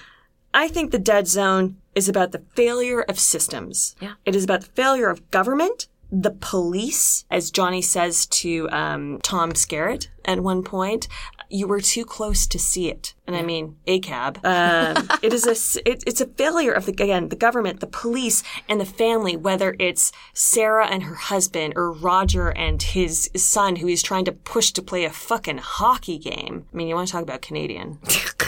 I think The Dead Zone is about the failure of systems. Yeah. It is about the failure of government, the police, as Johnny says to um, Tom Skerritt at one point. You were too close to see it. And I mean, A C A B. Um, it is a, it, it's a failure of, the again, the government, the police, and the family, whether it's Sarah and her husband or Roger and his son who he's trying to push to play a fucking hockey game. I mean, you want to talk about Canadian.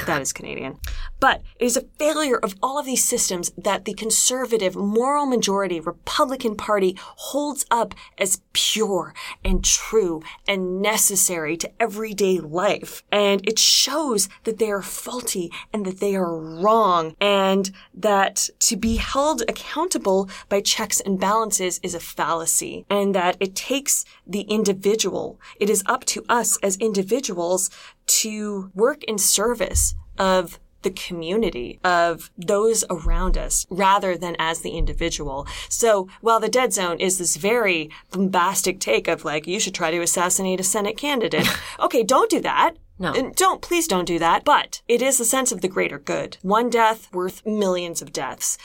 That is Canadian. But it is a failure of all of these systems that the conservative, moral majority Republican Party holds up as pure and true and necessary to everyday life. And it shows that they are faulty and that they are wrong, and that to be held accountable by checks and balances is a fallacy, and that it takes the individual. It is up to us as individuals to work in service of the community, of those around us, rather than as the individual. So while The Dead Zone is this very bombastic take of like, you should try to assassinate a Senate candidate. Okay, don't do that. No. And don't, please don't do that. But it is the sense of the greater good. One death worth millions of deaths.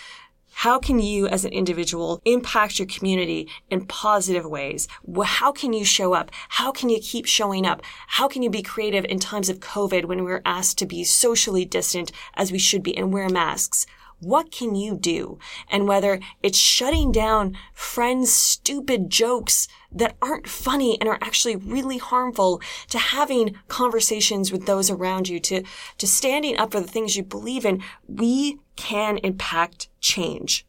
How can you as an individual impact your community in positive ways? How can you show up? How can you keep showing up? How can you be creative in times of COVID when we're asked to be socially distant as we should be and wear masks? What can you do? And whether it's shutting down friends' stupid jokes that aren't funny and are actually really harmful, to having conversations with those around you, to, to standing up for the things you believe in, we can impact change.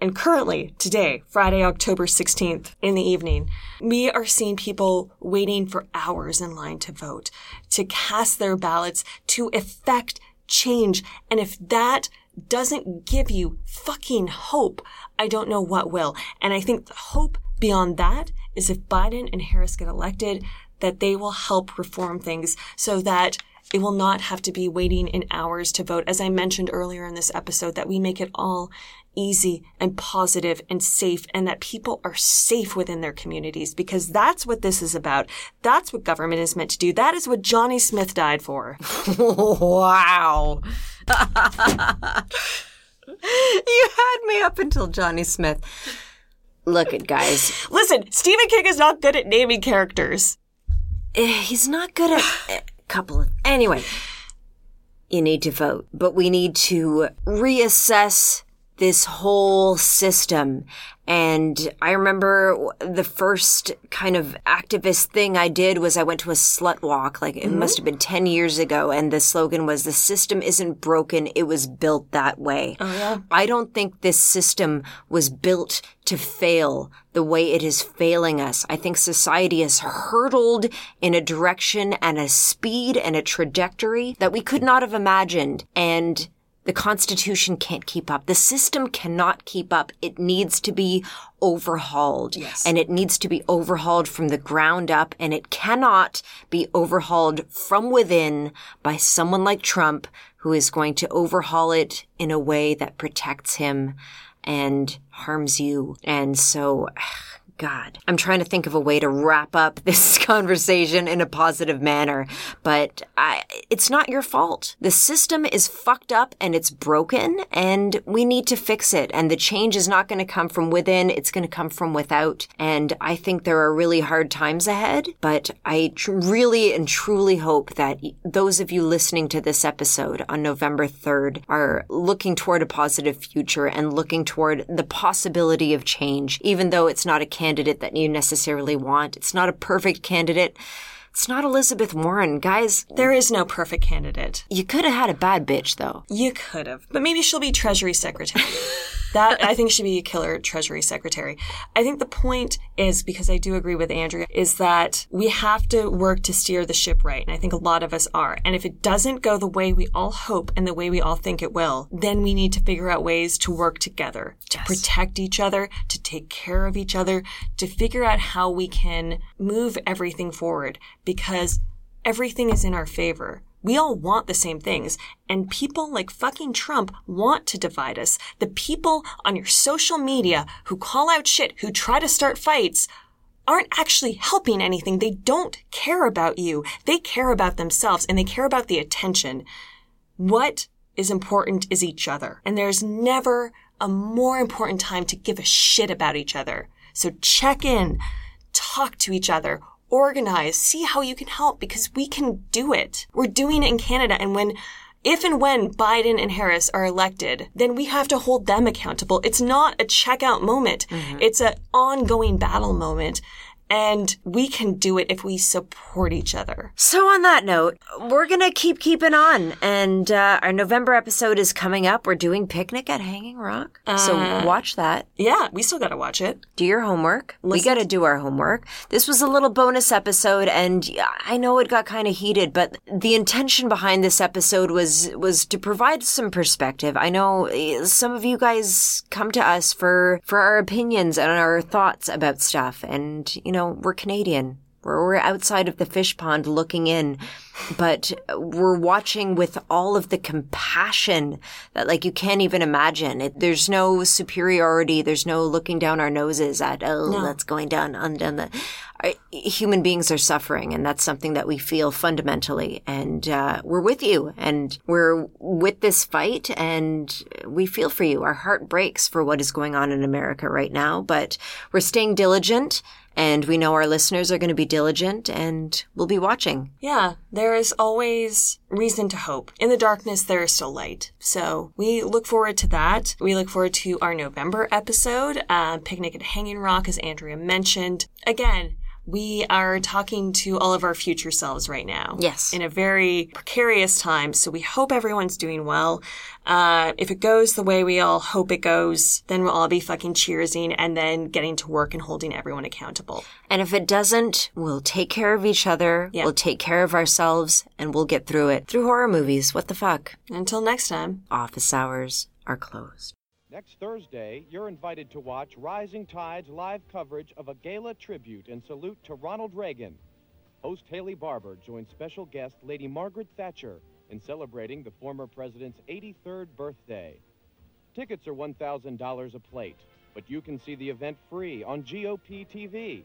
And currently, today, Friday, October sixteenth, in the evening, we are seeing people waiting for hours in line to vote, to cast their ballots, to effect change. And if that doesn't give you fucking hope, I don't know what will. And I think the hope beyond that is, if Biden and Harris get elected, that they will help reform things so that it will not have to be waiting in hours to vote. As I mentioned earlier in this episode, that we make it all easy and positive and safe, and that people are safe within their communities, because that's what this is about. That's what government is meant to do. That is what Johnny Smith died for. Wow. You had me up until Johnny Smith. Look at guys. Listen, Stephen King is not good at naming characters. He's not good at a couple of... Anyway, you need to vote. But we need to reassess this whole system. And I remember the first kind of activist thing I did was I went to a slut walk, like it mm-hmm. must have been ten years ago. And the slogan was, the system isn't broken. It was built that way. Oh, yeah. I don't think this system was built to fail the way it is failing us. I think society has hurtled in a direction and a speed and a trajectory that we could not have imagined. And the Constitution can't keep up. The system cannot keep up. It needs to be overhauled. Yes. And it needs to be overhauled from the ground up. And it cannot be overhauled from within by someone like Trump, who is going to overhaul it in a way that protects him and harms you. And so, God, I'm trying to think of a way to wrap up this conversation in a positive manner, but I, it's not your fault. The system is fucked up and it's broken, and we need to fix it. And the change is not going to come from within. It's going to come from without. And I think there are really hard times ahead, but I tr- really and truly hope that those of you listening to this episode on November third are looking toward a positive future and looking toward the possibility of change, even though it's not a candidate that you necessarily want. It's not a perfect candidate. It's not Elizabeth Warren. Guys, there is no perfect candidate. You could have had a bad bitch, though. You could have. But maybe she'll be Treasury Secretary. That, I think, should be a killer Treasury Secretary. I think the point is, because I do agree with Andrea, is that we have to work to steer the ship right. And I think a lot of us are. And if it doesn't go the way we all hope and the way we all think it will, then we need to figure out ways to work together, to yes. protect each other, to take care of each other, to figure out how we can move everything forward, because everything is in our favor. We all want the same things. And people like fucking Trump want to divide us. The people on your social media who call out shit, who try to start fights, aren't actually helping anything. They don't care about you. They care about themselves, and they care about the attention. What is important is each other. And there's never a more important time to give a shit about each other. So check in, talk to each other, organize, see how you can help, because we can do it. We're doing it in Canada. And when, if and when Biden and Harris are elected, then we have to hold them accountable. It's not a checkout moment. Mm-hmm. It's an ongoing battle moment. And we can do it if we support each other. So on that note, we're going to keep keeping on. And uh, our November episode is coming up. We're doing Picnic at Hanging Rock. Uh, so watch that. Yeah, we still got to watch it. Do your homework. Listen. We got to do our homework. This was a little bonus episode. And I know it got kind of heated, but the intention behind this episode was, was to provide some perspective. I know some of you guys come to us for, for our opinions and our thoughts about stuff. And, you know, we're Canadian. We're, we're outside of the fish pond looking in, but we're watching with all of the compassion that, like, you can't even imagine. It, there's no superiority. There's no looking down our noses at, oh, no. that's going down, undone. The, our, human beings are suffering, and that's something that we feel fundamentally. And uh, we're with you, and we're with this fight, and we feel for you. Our heart breaks for what is going on in America right now, but we're staying diligent. And we know our listeners are going to be diligent, and we'll be watching. Yeah, there is always reason to hope. In the darkness, there is still light. So we look forward to that. We look forward to our November episode, uh, Picnic at Hanging Rock, as Andrea mentioned. Again, we are talking to all of our future selves right now. Yes. In a very precarious time. So we hope everyone's doing well. Uh, if it goes the way we all hope it goes, then we'll all be fucking cheersing and then getting to work and holding everyone accountable. And if it doesn't, we'll take care of each other. Yep. We'll take care of ourselves, and we'll get through it. Through horror movies. What the fuck? Until next time. Office hours are closed. Next Thursday, you're invited to watch Rising Tide's live coverage of a gala tribute and salute to Ronald Reagan. Host Haley Barbour joins special guest Lady Margaret Thatcher in celebrating the former president's eighty-third birthday. Tickets are one thousand dollars a plate, but you can see the event free on G O P T V.